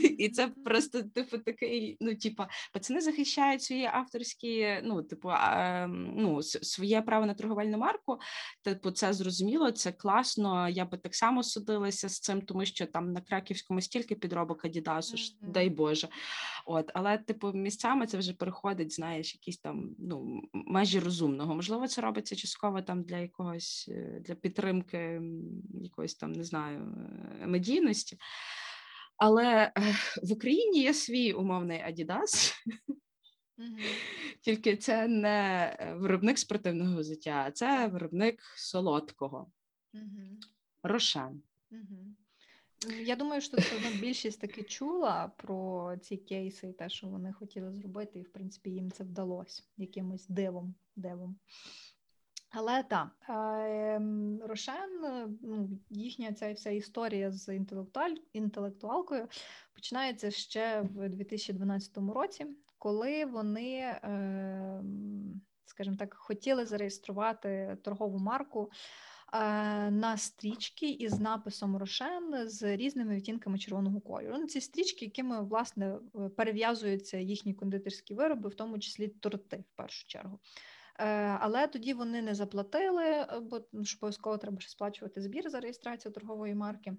і це просто, типу, такий, ну, типа, пацани захищають свої авторські, ну, типу, е, ну, своє право на торговельну марку, типу, це зрозуміло, це класно, я би так само судилася з цим, тому що там на краківському стільки підробок Адідасу, mm-hmm. дай Боже. От, але, типу, місцями це вже переходить, знаєш, якісь там, ну, межі розумного. Можливо, це робиться частково там для якогось, для підтримки якоїсь там, не знаю, медійності. Але в Україні є свій умовний Adidas, mm-hmm. тільки це не виробник спортивного взуття, а це виробник солодкого. Mm-hmm. Рошен. Mm-hmm. Я думаю, що все одно більшість таки чула про ці кейси і те, що вони хотіли зробити, і, в принципі, їм це вдалося якимось дивом, дивом. Але так, Рошен, їхня ця вся історія з інтелектуаль... інтелектуалкою починається ще в дві тисячі дванадцятому році, коли вони, скажімо так, хотіли зареєструвати торгову марку на стрічки із написом «Рошен» з різними відтінками червоного кольору. Ну, ці стрічки, якими, власне, перев'язуються їхні кондитерські вироби, в тому числі торти, в першу чергу. Але тоді вони не заплатили, бо обов'язково треба ще сплачувати збір за реєстрацію торгової марки.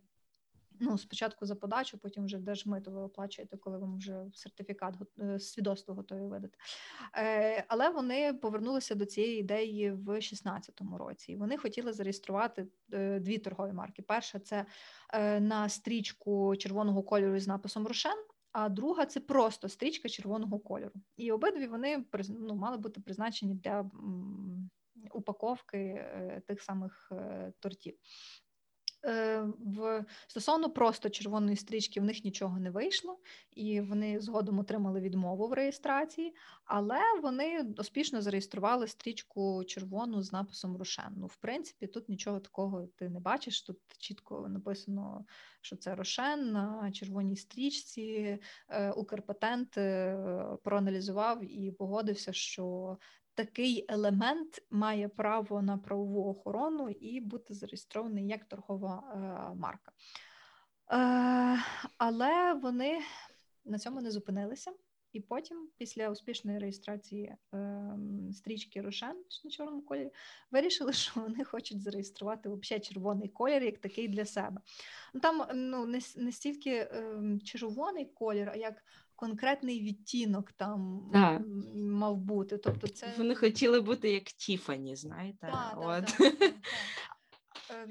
Ну, спочатку за подачу, потім вже держмито ви оплачуєте, коли вам вже сертифікат, свідоцтво готові видати. Але вони повернулися до цієї ідеї в дві тисячі шістнадцятому році. І вони хотіли зареєструвати дві торгові марки. Перша – це на стрічку червоного кольору з написом «Рошен», а друга – це просто стрічка червоного кольору. І обидві вони, ну, мали бути призначені для упаковки тих самих тортів. в стосовно просто червоної стрічки в них нічого не вийшло, і вони згодом отримали відмову в реєстрації, але вони успішно зареєстрували стрічку червону з написом «Рошен». Ну, в принципі, тут нічого такого ти не бачиш, тут чітко написано, що це «Рошен» на червоній стрічці. Укрпатент проаналізував і погодився, що такий елемент має право на правову охорону і бути зареєстрований як торгова е, марка. Е, але вони на цьому не зупинилися. І потім, після успішної реєстрації е, стрічки «Рошен» на чорному кольорі, вирішили, що вони хочуть зареєструвати взагалі червоний колір як такий для себе. Ну, там ну, не, не стільки е, червоний колір, а як конкретний відтінок там да. мав бути. Тобто це... Вони хотіли бути як Тіфані, знаєте? Да, от. Да, да, да.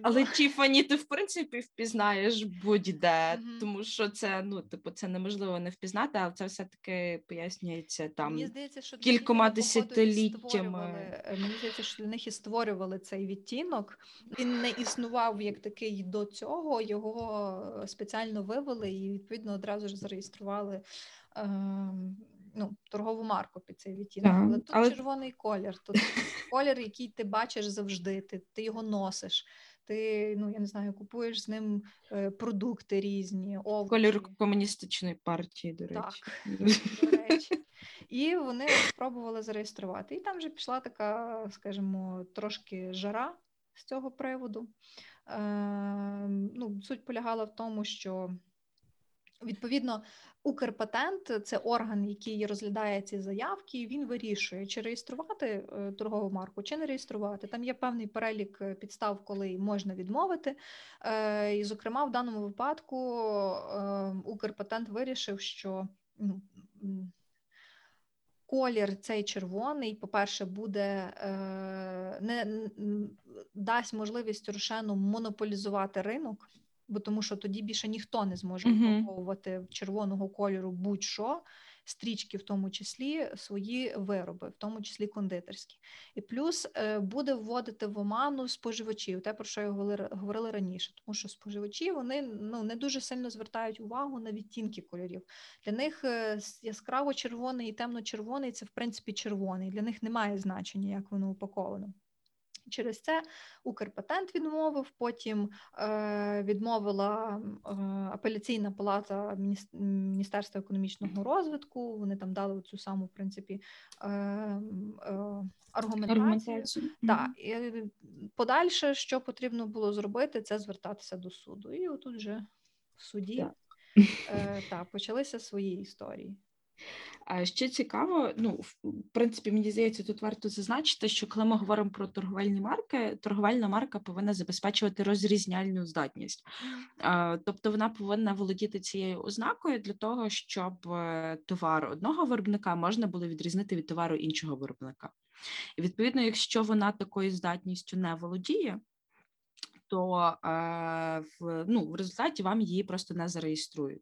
Але Тіфані ти, в принципі, впізнаєш будь-де, mm-hmm. тому що це, ну, типу, це неможливо не впізнати, але це все-таки пояснюється там здається, кількома десятиліттями. Мені здається, що для них і створювали цей відтінок. Він не існував як такий до цього, його спеціально вивели і, відповідно, одразу ж зареєстрували ну, торгову марку під цей відтінок. Да, але тут але... червоний колір, тут колір, який ти бачиш завжди, ти, ти його носиш, ти, ну, я не знаю, купуєш з ним продукти різні. Овочі. Колір комуністичної партії, до речі. Так, до речі. І вони спробували зареєструвати. І там вже пішла така, скажімо, трошки жара з цього приводу. Е, ну, суть полягала в тому, що відповідно, Укрпатент – це орган, який розглядає ці заявки, і він вирішує, чи реєструвати торгову марку, чи не реєструвати. Там є певний перелік підстав, коли можна відмовити. І, зокрема, в даному випадку Укрпатент вирішив, що колір цей червоний, по-перше, буде не дасть можливість Рошену монополізувати ринок, бо тому що тоді більше ніхто не зможе упаковувати mm-hmm. червоного кольору будь-що, стрічки в тому числі, свої вироби, в тому числі кондитерські. І плюс буде вводити в оману споживачів, те, про що я говорила раніше, тому що споживачі, вони ну, не дуже сильно звертають увагу на відтінки кольорів. Для них яскраво-червоний і темно-червоний – це, в принципі, червоний. Для них немає значення, як воно упаковано. Через це Укрпатент відмовив, потім е, відмовила е, апеляційна палата Міністерства економічного розвитку, вони там дали цю саму, в принципі, е, е, аргументацію. Да. І подальше, що потрібно було зробити, це звертатися до суду. І отут же в суді е, та, почалися свої історії. А ще цікаво, ну, в принципі, мені здається, тут варто зазначити, що коли ми говоримо про торговельні марки, торговельна марка повинна забезпечувати розрізняльну здатність. Тобто вона повинна володіти цією ознакою для того, щоб товар одного виробника можна було відрізнити від товару іншого виробника. І, відповідно, якщо вона такою здатністю не володіє, то ну, в результаті вам її просто не зареєструють.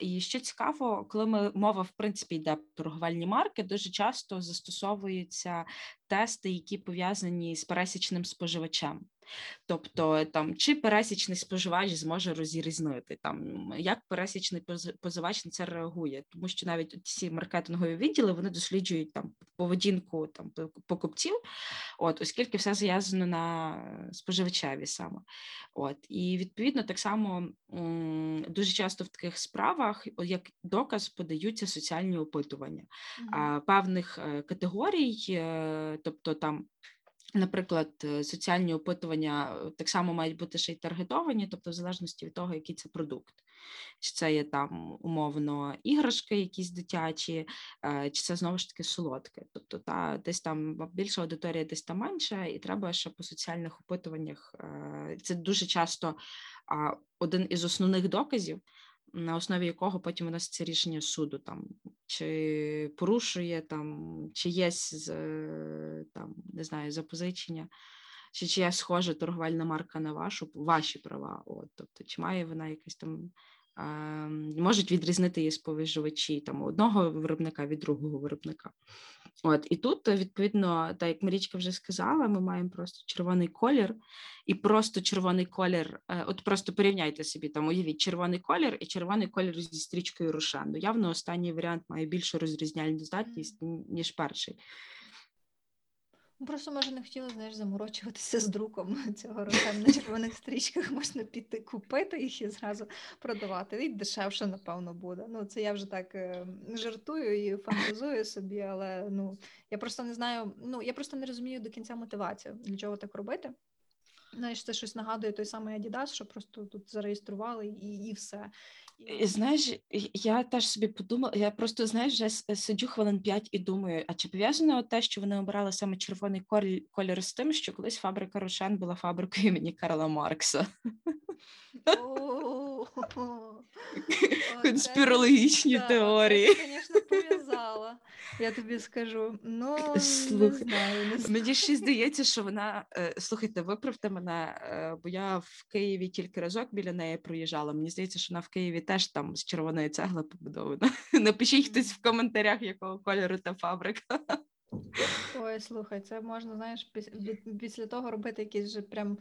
І ще цікаво, коли ми, мова, в принципі, йде про торговельні марки, дуже часто застосовуються тести, які пов'язані з пересічним споживачем. Тобто, там, чи пересічний споживач зможе розрізнити, там, як пересічний позивач на це реагує. Тому що навіть ці маркетингові відділи, вони досліджують там, поведінку там, покупців, от, оскільки все зав'язано на споживачеві саме. От, і, відповідно, так само м- дуже часто в таких справах, як доказ, подаються соціальні опитування mm-hmm. певних категорій, тобто, там, наприклад, соціальні опитування так само мають бути ще й таргетовані, тобто в залежності від того, який це продукт. Чи це є там, умовно, іграшки якісь дитячі, чи це, знову ж таки, солодке. Тобто та, десь там більша аудиторія, десь там менша, і треба ще по соціальних опитуваннях. Це дуже часто один із основних доказів, на основі якого потім виноситься рішення суду, там, чи порушує, там, чи є там, не знаю, запозичення, чи чи є схожа торговельна марка на вашу, ваші права. От, тобто, чи має вона якась там, е, можуть відрізнити її споживачі там, одного виробника від другого виробника. От, і тут, відповідно, так як Марічка вже сказала, ми маємо просто червоний колір, і просто червоний колір, от просто порівняйте собі, там, уявіть, червоний колір і червоний колір зі стрічкою Рошен. Ну, явно останній варіант має більшу розрізняльну здатність, ніж перший. Просто, може, не хотіли, знаєш, заморочуватися з друком цього Рошен на червоних стрічках. Можна піти купити їх і зразу продавати. І дешевше, напевно, буде. Ну, це я вже так жартую і фантазую собі, але, ну, я просто не знаю, ну, я просто не розумію до кінця мотивацію, для чого так робити. Знаєш, це щось нагадує той самий Adidas, що просто тут зареєстрували і, і все. Знаєш, я теж собі подумала, я просто, знаєш, вже сиджу хвилин п'ять і думаю, а чи пов'язано те, що вони обирали саме червоний колір з тим, що колись фабрика Рошен була фабрикою імені Карла Маркса? Конспірологічні теорії. Я, звісно, пов'язала, я тобі скажу. Ну, не знаю. Мені ще здається, що вона, слухайте, виправте мене, бо я в Києві кілька разок біля неї проїжджала, мені здається, що вона в Києві теж там з червоної цегли побудована. Напишіть хтось в коментарях, якого кольору та фабрика. Ой, слухай, це можна, знаєш, після того робити якісь вже прям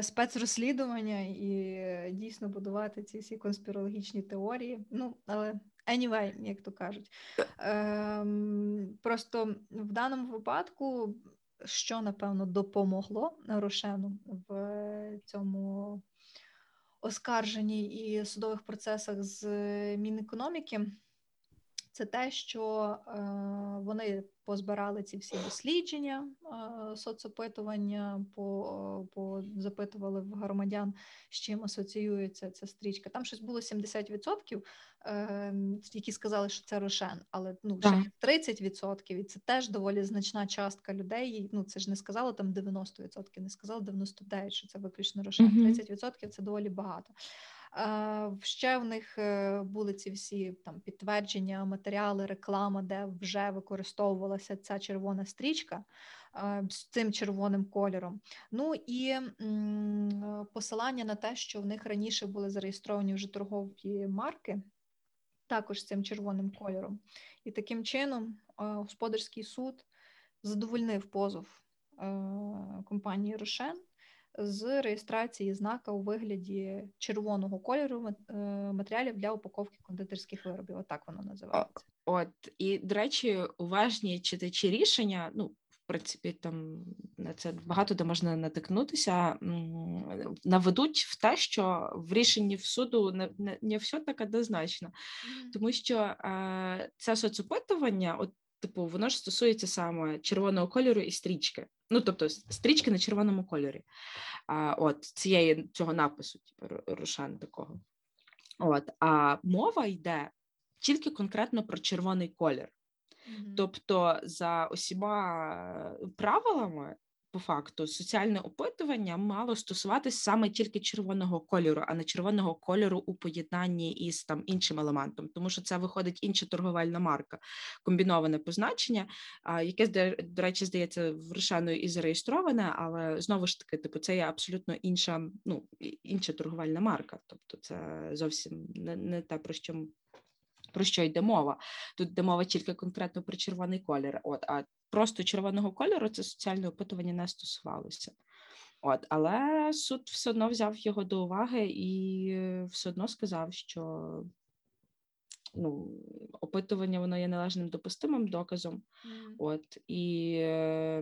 спецрозслідування і дійсно будувати ці всі конспірологічні теорії. Ну, але anyway, як то кажуть. Ем, просто в даному випадку, що, напевно, допомогло Рошену в цьому оскарженні і судових процесах з Мінекономіки, це те, що е, вони позбирали ці всі дослідження, е, соцопитування, по, по, запитували в громадян, з чим асоціюється ця стрічка. Там щось було сімдесят відсотків, е, які сказали, що це Рошен, але ну, ще тридцять відсотків, і це теж доволі значна частка людей. Ну, це ж не сказали там дев'яносто відсотків, не сказали дев'яносто дев'ять відсотків, що це виключно Рошен. тридцять відсотків – це доволі багато. Ще в них були ці всі там підтвердження, матеріали, реклама, де вже використовувалася ця червона стрічка з цим червоним кольором. Ну і м- посилання на те, що в них раніше були зареєстровані вже торгові марки, також з цим червоним кольором. І таким чином господарський суд задовольнив позов компанії «Рошен» з реєстрації знака у вигляді червоного кольору матеріалів для упаковки кондитерських виробів. Отак воно називається. От, і, до речі, уважні читачі рішення, ну, в принципі, там на це багато де можна натикнутися, наведуть в те, що в рішенні в суду не, не, не все так однозначно. Mm-hmm. Тому що е, це соцопитування, от, типу, воно ж стосується саме червоного кольору і стрічки. Ну, тобто, стрічки на червоному кольорі. А, от, цієї, цього напису, типу, Рошен такого. От, а мова йде тільки конкретно про червоний колір. Mm-hmm. Тобто, за усіма правилами, по факту, соціальне опитування мало стосуватися саме тільки червоного кольору, а не червоного кольору у поєднанні із там іншим елементом, тому що це виходить інша торговельна марка, комбіноване позначення, яке, до речі, здається, в Рошену і зареєстроване, але знову ж таки, типу, це є абсолютно інша, ну, інша торговельна марка, тобто це зовсім не, не те, про що про що йде мова. Тут йде мова тільки конкретно про червоний колір. От, а просто червоного кольору це соціальне опитування не стосувалося. От, але суд все одно взяв його до уваги і все одно сказав, що ну, опитування воно є належним допустимим доказом. Mm. От, і е,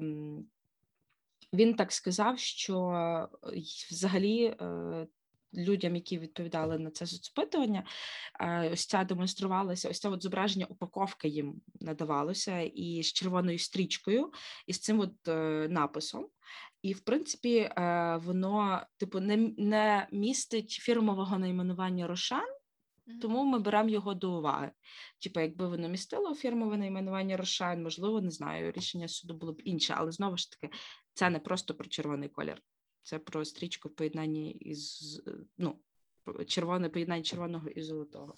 він так сказав, що взагалі е, людям, які відповідали на це соцопитування, ось ця демонструвалася, ось це от зображення упаковки їм надавалося і з червоною стрічкою, і з цим от написом. І, в принципі, воно, типу, не, не містить фірмового найменування Рошен, тому ми беремо його до уваги. Типу, якби воно містило фірмове найменування Рошен, можливо, не знаю, рішення суду було б інше, але, знову ж таки, це не просто про червоний колір. Це про стрічку в поєднанні із, ну, червоне поєднання червоного і золотого.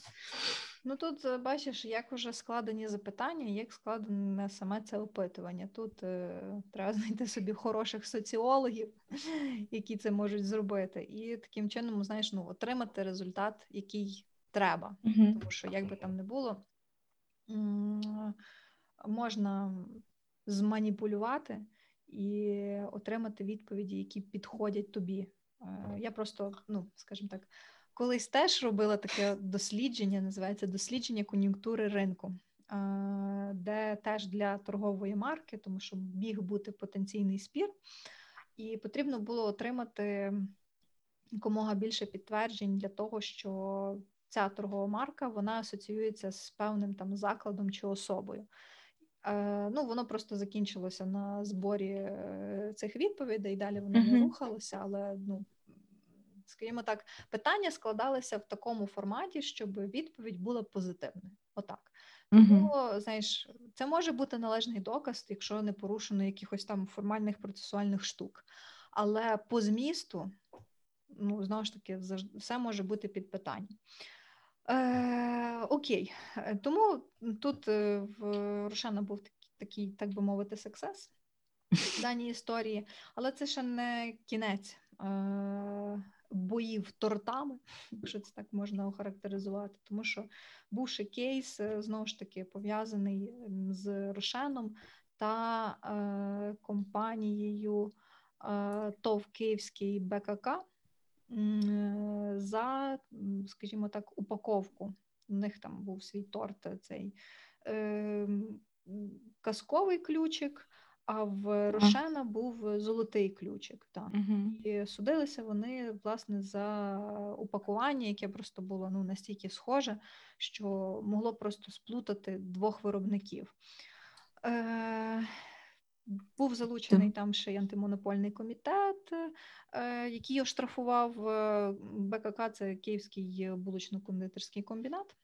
Ну, тут, бачиш, як вже складені запитання, як складене саме це опитування. Тут е, треба знайти собі хороших соціологів, які це можуть зробити. І таким чином, знаєш, ну, отримати результат, який треба. Mm-hmm. Тому що, як би там не було, можна зманіпулювати і отримати відповіді, які підходять тобі. Я просто, ну, скажімо так, колись теж робила таке дослідження, називається дослідження кон'юнктури ринку, де теж для торгової марки, тому що міг бути потенційний спір, і потрібно було отримати якомога більше підтверджень для того, що ця торгова марка, вона асоціюється з певним там закладом чи особою. Ну, воно просто закінчилося на зборі цих відповідей, далі воно не рухалося, але, ну, скажімо так, питання складалися в такому форматі, щоб відповідь була позитивною. Отак. Тому, знаєш, це може бути належний доказ, якщо не порушено якихось там формальних процесуальних штук. Але по змісту, ну, знову ж таки, все може бути під питанням. Е, окей, тому тут в Рошена був такий, так би мовити, сексес в даній історії, але це ще не кінець е, боїв тортами, якщо це так можна охарактеризувати, тому що був ще кейс, знову ж таки, пов'язаний з Рошеном та е, компанією е, ТОВ Київський БКК, за, скажімо так, упаковку. У них там був свій торт, цей е, казковий ключик, а в Рошена був золотий ключик. Так. Угу. І судилися вони, власне, за упакування, яке просто було, ну, настільки схоже, що могло просто сплутати двох виробників. Е, Був залучений там ще й антимонопольний комітет, який оштрафував БКК, це Київський булочно-кондитерський комбінат,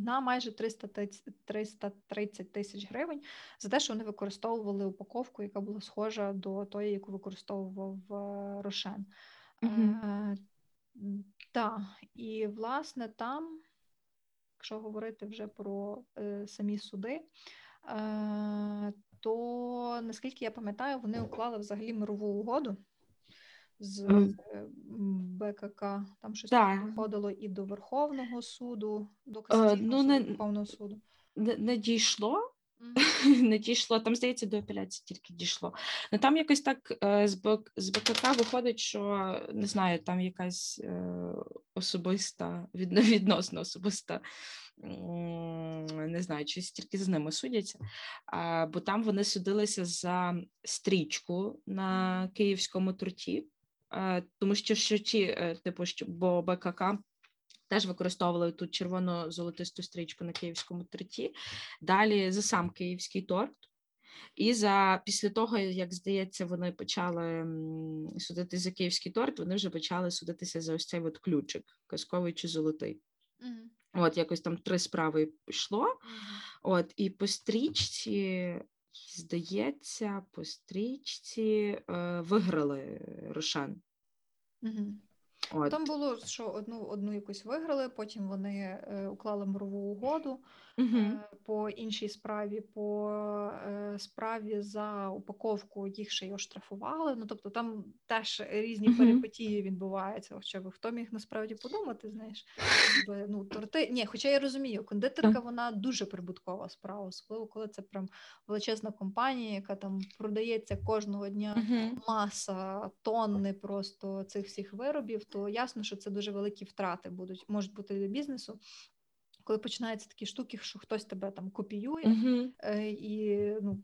на майже триста тридцять тисяч гривень за те, що вони використовували упаковку, яка була схожа до тої, яку використовував Рошен. Mm-hmm. Так, і власне там, якщо говорити вже про самі суди, то, наскільки я пам'ятаю, вони уклали взагалі мирову угоду з БКК. Там щось виходило і до Верховного суду, до Конституційного ну, суду, Верховного суду. Не, не дійшло. Mm-hmm. Не дійшло. Там, здається, до апеляції тільки дійшло. Ну, там якось так з БКК виходить, що, не знаю, там якась особиста, відносно особиста, не знаю, чи тільки з ними судяться, бо там вони судилися за стрічку на київському торті, тому що, що ті, типу, що, бо БКК теж використовували ту червоно-золотисту стрічку на київському торті, далі за сам київський торт, і за після того, як, здається, вони почали судити за київський торт, вони вже почали судитися за ось цей от ключик, казковий чи золотий. Mm-hmm. От, якось там три справи пішло, mm-hmm. От, і по стрічці, здається, по стрічці е, виграли Рошен. Mm-hmm. От. Там було, що одну, одну якусь виграли, потім вони е, уклали мирову угоду, mm-hmm. е, по іншій справі, по е, справі за упаковку їх ще й оштрафували, ну, тобто там теж різні mm-hmm. перипетії відбуваються, хоча б хто міг насправді подумати, знаєш, ну, торти, ні, хоча я розумію, кондитерка, mm-hmm. вона дуже прибуткова справа, особливо, коли це прям величезна компанія, яка там продається кожного дня, mm-hmm. маса, тонни просто цих всіх виробів, то ясно, що це дуже великі втрати будуть, можуть бути для бізнесу, коли починаються такі штуки, що хтось тебе там копіює, mm-hmm. і ну,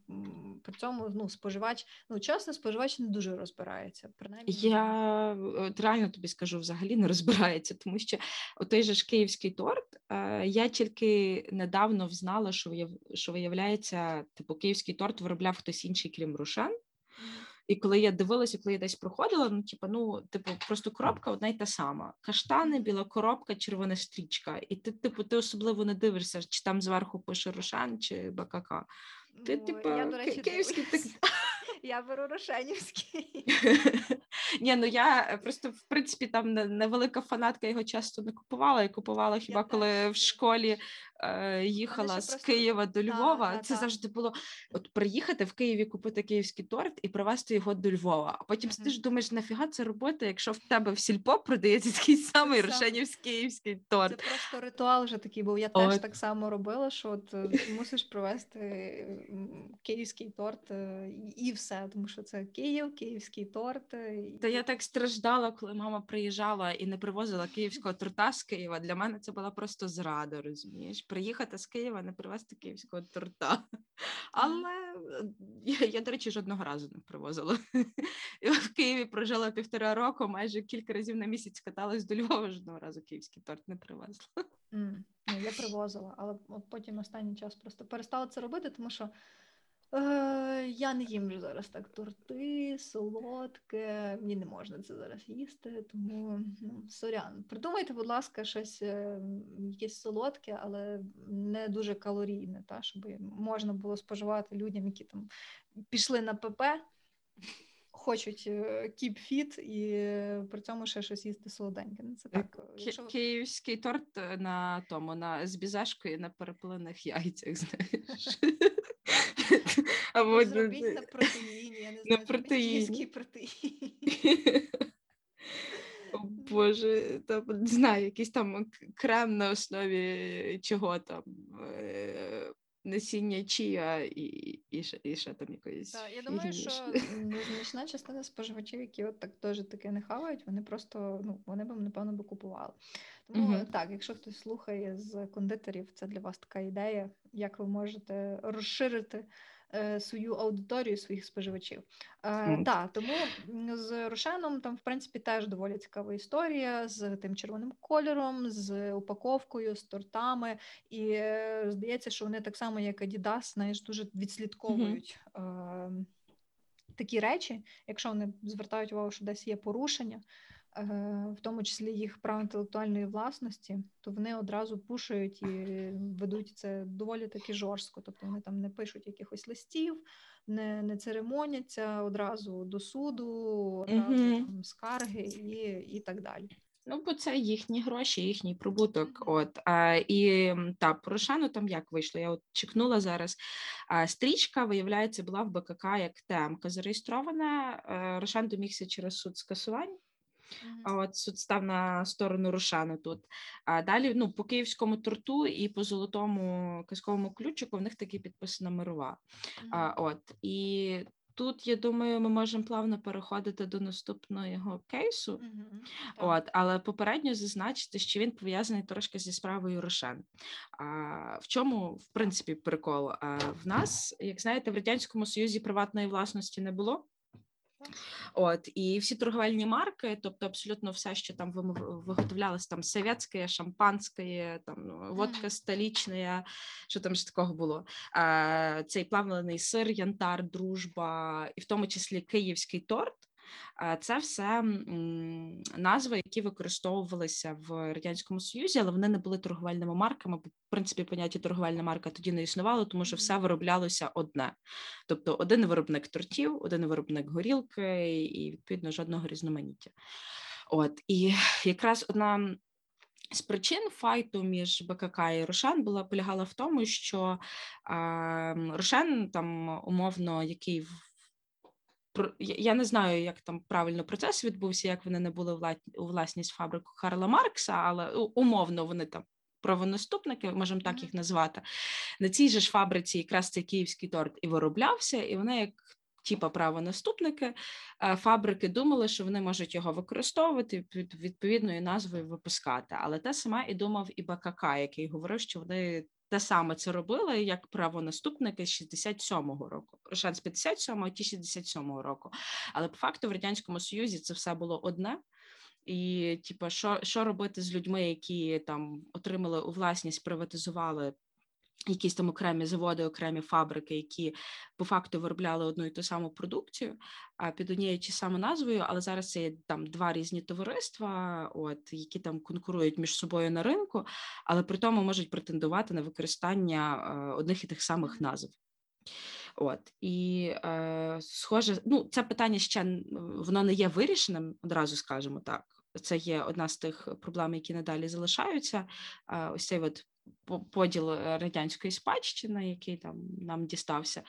при цьому ну, споживач, ну, чесно, споживач не дуже розбирається. Принаймні. Я реально тобі скажу, взагалі не розбирається, тому що той же ж київський торт, я тільки недавно взнала, що, що виявляється, типу, київський торт виробляв хтось інший, крім Рошен. І коли я дивилася, коли я десь проходила, ну, типу, ну, типу, просто коробка одна й та сама. Каштани, біла коробка, червона стрічка. І ти, типу, ти особливо не дивишся, чи там зверху пише Рошен, чи БКК. Ти, ну, типу, я, до речі, київський... Ти... Я беру рошенівський. Ні, ну я просто, в принципі, там невелика фанатка, його часто не купувала. Я купувала хіба, я коли так. в школі їхала з просто... Києва до Львова, да, це да, завжди було от приїхати в Києві, купити київський торт і привезти його до Львова. А потім mm-hmm. ти ж думаєш, нафіга це робота, якщо в тебе в сільпо продається такий самий це рошенівський київський торт. Це просто ритуал вже такий був. Я от. теж так само робила, що от мусиш привезти київський торт і все, тому що це Київ, київський торт. Та я так страждала, коли мама приїжджала і не привозила київського торта з Києва. Для мене це була просто зрада, розумієш? Приїхати з Києва, не привезти київського торта. Але я, я, до речі, жодного разу не привозила. Я в Києві прожила півтора року, майже кілька разів на місяць каталась до Львова, жодного разу київський торт не привезла. Mm. Ну, я привозила, але от потім останній час просто перестала це робити, тому що е, я не їм вже зараз так торти, солодке, мені не можна це зараз їсти, тому ну, сорян. Придумайте, будь ласка, щось е, якесь солодке, але не дуже калорійне, та, щоб можна було споживати людям, які там пішли на ПП, хочуть keep fit і при цьому ще щось їсти солоденьке. Це так. Якщо... Київський торт на тому, на з бізашкою на перепилених яйцях, знаєш. Або зробіть на протеїні, я не знаю, київський протеїн. О, Боже, там, не знаю, якийсь там крем на основі чого там, насіння чія і, і, і ще там якоїсь фігні. Я думаю, що значна частина споживачів, які от так теж таке не хавають, вони просто, ну, вони б, напевно, би купували. Тому угу. так, якщо хтось слухає з кондитерів, це для вас така ідея, як ви можете розширити е, свою аудиторію, своїх споживачів. Е, mm. Так, тому з Рошеном там, в принципі, теж доволі цікава історія з тим червоним кольором, з упаковкою, з тортами. І е, здається, що вони так само, як Adidas, знаєш, дуже відслідковують mm-hmm. е, такі речі, якщо вони звертають увагу, що десь є порушення, в тому числі їх прав інтелектуальної власності, то вони одразу пушують і ведуть це доволі таки жорстко. Тобто вони там не пишуть якихось листів, не, не церемоняться, одразу до суду, одразу mm-hmm. там, скарги і, і так далі. Ну, бо це їхні гроші, їхній прибуток. От а, і та Порошану там як вийшло? Я от чекнула зараз. А, стрічка, виявляється, була в БКК як темка зареєстрована. А, Рошен домігся через суд скасувань. Mm-hmm. От суд став на сторону Рошена тут. А далі, ну, по київському торту і по золотому казковому ключику в них таки підписана мирова. Mm-hmm. А, от. І тут, я думаю, ми можемо плавно переходити до наступного його кейсу. Mm-hmm. От, але попередньо зазначити, що він пов'язаний трошки зі справою Рошен. А, в чому, в принципі, прикол? А, в нас, як знаєте, в Радянському Союзі приватної власності не було. От, і всі торговельні марки, тобто абсолютно все, що там виготовлялось, там совєтське, шампанське, там водка столічна, що там ж такого було, а, цей плавлений сир, янтар, дружба, і в тому числі київський торт. Це все назви, які використовувалися в Радянському Союзі, але вони не були торговельними марками. В принципі, поняття торговельна марка тоді не існувало, тому що все вироблялося одне. Тобто один виробник тортів, один виробник горілки і, відповідно, жодного різноманіття. От, і якраз одна з причин файту між БКК і Рошен була полягала в тому, що е, Рошен, там, умовно, який в я не знаю, як там правильно процес відбувся, як вони не були у власність фабрику Карла Маркса, але умовно вони там правонаступники, можемо так їх назвати. На цій же ж фабриці якраз цей київський торт і вироблявся, і вони як типа правонаступники фабрики думали, що вони можуть його використовувати, під відповідною назвою випускати. Але те саме і думав і БКК, який говорив, що вони... Те саме це робили, як правонаступники з шістдесят сьомого року. Рошен з п'ятдесят сьомого, ті з шістдесят сьомого року. Але по факту в Радянському Союзі це все було одне. І, типу, що, що робити з людьми, які там отримали у власність, приватизували якісь там окремі заводи, окремі фабрики, які по факту виробляли одну і ту саму продукцію під однією чи самою назвою, але зараз це є там два різні товариства, от, які там конкурують між собою на ринку, але при тому можуть претендувати на використання одних і тих самих назв. От, і, е, схоже, ну, це питання ще, воно не є вирішеним, одразу скажемо так. Це є одна з тих проблем, які надалі залишаються. Ось цей от поділ радянської спадщини, який там нам дістався.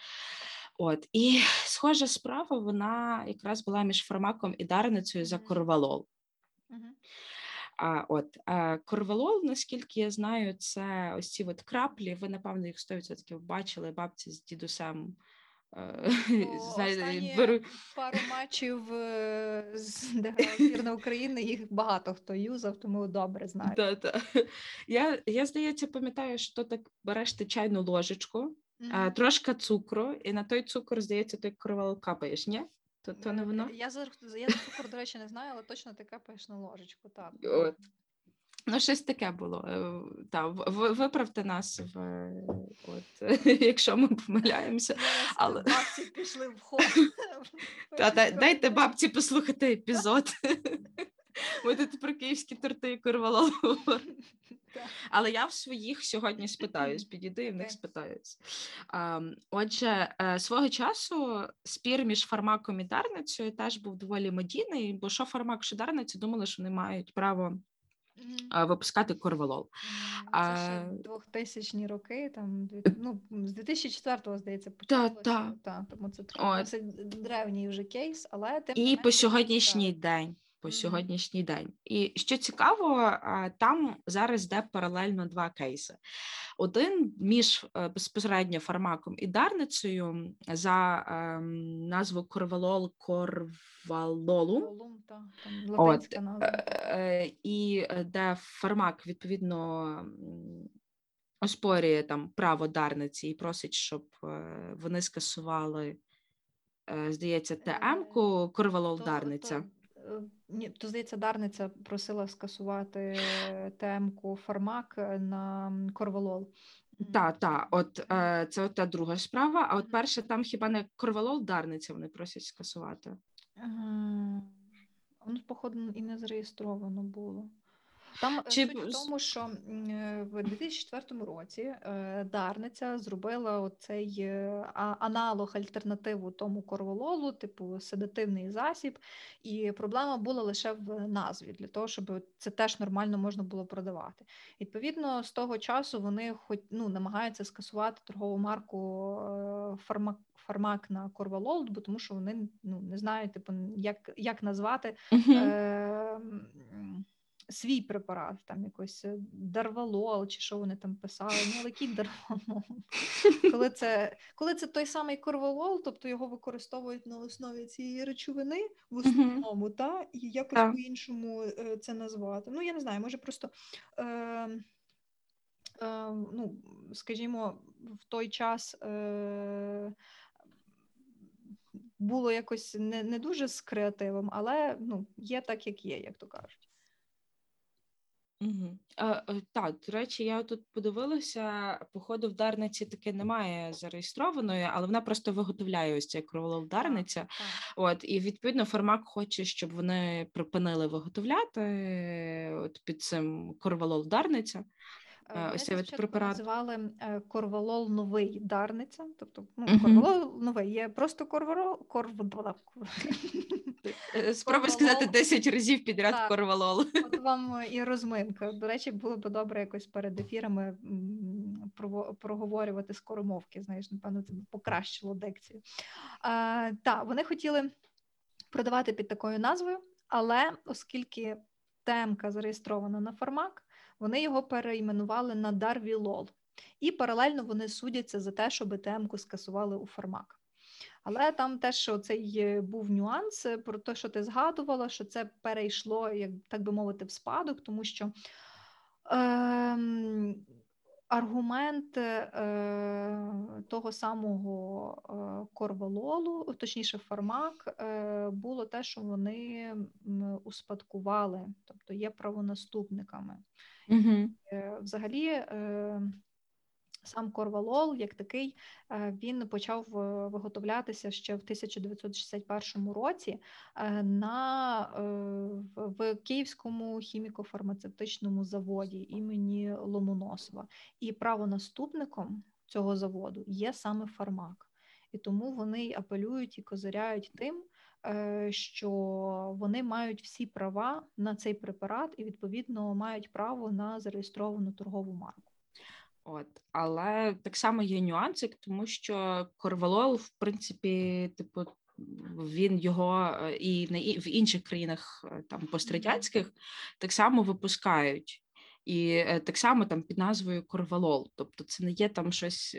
От. І схожа справа, вона якраз була між Фармаком і Дарницею за корвалол. Mm-hmm. А, от, а, корвалол, наскільки я знаю, це ось ці от краплі, ви, напевно, їх сто відсотків бачили, бабці з дідусем. Останні беру... пару матчів, де грав збірна України, їх багато хто юзав, тому добре знаю. Да, да. Я, я, здається, пам'ятаю, що так береш ти чайну ложечку, mm-hmm. трошки цукру, і на той цукор, здається, той корвалол капаєш, ні? То, то не воно? Я за цукор, до речі, не знаю, але точно ти капаєш на ложечку, так. От. Ну, щось таке було. Та, виправте нас, в, от, якщо ми помиляємося. Але... Бабці пішли в ход. Та, та, дайте бабці послухати епізод. Ми тут про київські торти і корвалол. Але я в своїх сьогодні спитаюсь, підійду і в них спитаюсь. Отже, свого часу спір між Фармаком і Дарницею теж був доволі медійний, бо що Фармак, що Дарниця думали, що вони мають право Mm-hmm. випускати корвалол. Це а... ще двохтисячні роки, там, ну, з дві тисячі четвертого, здається, почалося. Та, та. Та, тому це, трохи, це древній вже кейс, але... Тим і мене, по сьогоднішній та... день. По mm-hmm. сьогоднішній день. І що цікаво, там зараз йде паралельно два кейси. Один між безпосередньо Фармаком і Дарницею за ем, назву корвалол корвалолу. От, е, і де Фармак, відповідно, оспорює там право Дарниці і просить, щоб вони скасували, е, здається, ТМ-ку корвалол Дарниця. Ні, то, здається, Дарниця просила скасувати темку Фармак на корвалол. Так, так, от е, це от та друга справа, а от перша там хіба не корвалол Дарниця вони просять скасувати? Воно, ага. походу, і не зареєстровано було. Там Чи... суть в тому, що в дві тисячі четвертому році Дарниця зробила оцей аналог, альтернативу тому корвалолу, типу седативний засіб, і проблема була лише в назві, для того, щоб це теж нормально можна було продавати. Відповідно, з того часу вони хоч, ну, намагаються скасувати торгову марку Фармак, Фармак на корвалол, бо тому що вони, ну, не знають, типу, як, як назвати... Mm-hmm. Е- свій препарат, там якось дарвалол, чи що вони там писали, ну, але який дарвалол? Коли це, коли це той самий корвалол, тобто його використовують на основі цієї речовини, в основному, mm-hmm. та, і якось yeah. по-іншому це назвати. Ну, я не знаю, може просто, е, е, ну, скажімо, в той час... Е, було якось не, не дуже з креативом, але, ну, є так, як є, як то кажуть. Угу. А, так, до речі, я тут подивилася, походу в Дарниці таки немає зареєстрованої, але вона просто виготовляє ось цей корвалол Дарниця. От, і відповідно Фармак хоче, щоб вони припинили виготовляти от під цим корвалол Дарниця. Ось цей препарат називали корвалол новий Дарниця, тобто, ну, uh-huh. корвалол новий, є просто корвалол, корвалол. Спробуй сказати десять разів підряд так. корвалол. От вам і розминка. До речі, було б добре якось перед ефірами проговорювати скоромовки, знаєш, напевно, це покращило дикцію. А, та, вони хотіли продавати під такою назвою, але оскільки темка зареєстрована на Фармак, вони його перейменували на дарвілол. І паралельно вони судяться за те, щоб темку скасували у Фармак. Але там теж оцей був нюанс про те, що ти згадувала, що це перейшло, як так би мовити, в спадок, тому що е-м, аргумент е- того самого е- корвалолу, точніше Фармак, е- було те, що вони м- успадкували, тобто є правонаступниками. Mm-hmm. Е- взагалі... Е- Сам корвалол, як такий, він почав виготовлятися ще в тисяча дев'ятсот шістдесят першому році на, в Київському хіміко-фармацевтичному заводі імені Ломоносова. І правонаступником цього заводу є саме Фармак. І тому вони апелюють і козиряють тим, що вони мають всі права на цей препарат і, відповідно, мають право на зареєстровану торгову марку. От, але так само є нюансик, тому що корвалол, в принципі, типу, він його і на і в інших країнах там пострадянських так само випускають. І так само там під назвою корвалол, тобто це не є там щось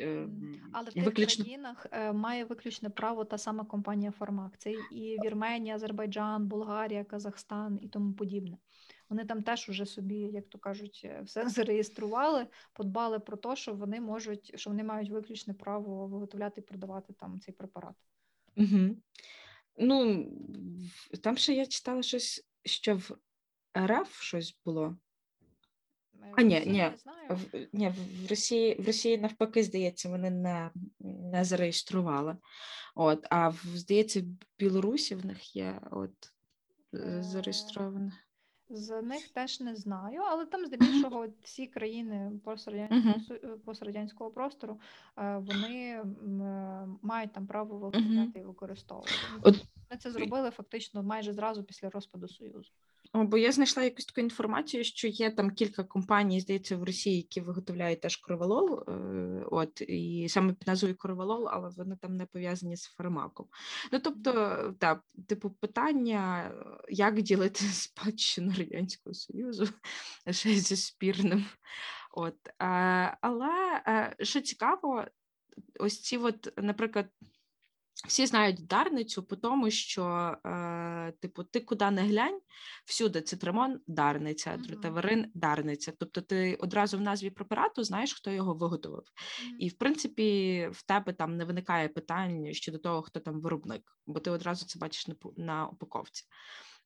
але в виключно... тих країнах має виключне право та сама компанія Фармак. Це і Вірменія, Азербайджан, Болгарія, Казахстан і тому подібне. Вони там теж уже собі, як то кажуть, все зареєстрували, подбали про те, що вони можуть, що вони мають виключне право виготовляти і продавати там цей препарат. Угу. Ну там ще я читала щось, що в РФ щось було. А ні, ні. В, ні, в Росії, в Росії навпаки, здається, вони не, не зареєстрували. От, а в, здається, в Білорусі в них є от зареєстроване. З них теж не знаю, але там здебільшого всі країни пострадянського простору, вони мають там право виготовляти і використовувати. Вони це зробили фактично майже зразу після розпаду Союзу. Бо я знайшла якусь таку інформацію, що є там кілька компаній, здається, в Росії, які виготовляють теж корвалол, от, і саме під назвою корвалол, але вони там не пов'язані з фармаком. Ну, тобто, так, типу, питання, як ділити спадщину Радянського Союзу, щось зі спірним. От, але, що цікаво, ось ці, от, наприклад, всі знають дарницю по тому, що, е, типу, ти куди не глянь, всюди цитримон – дарниця, uh-huh. тротаверин – дарниця. Тобто ти одразу в назві препарату знаєш, хто його виготовив. Uh-huh. І, в принципі, в тебе там не виникає питань щодо того, хто там виробник, бо ти одразу це бачиш на, на упаковці.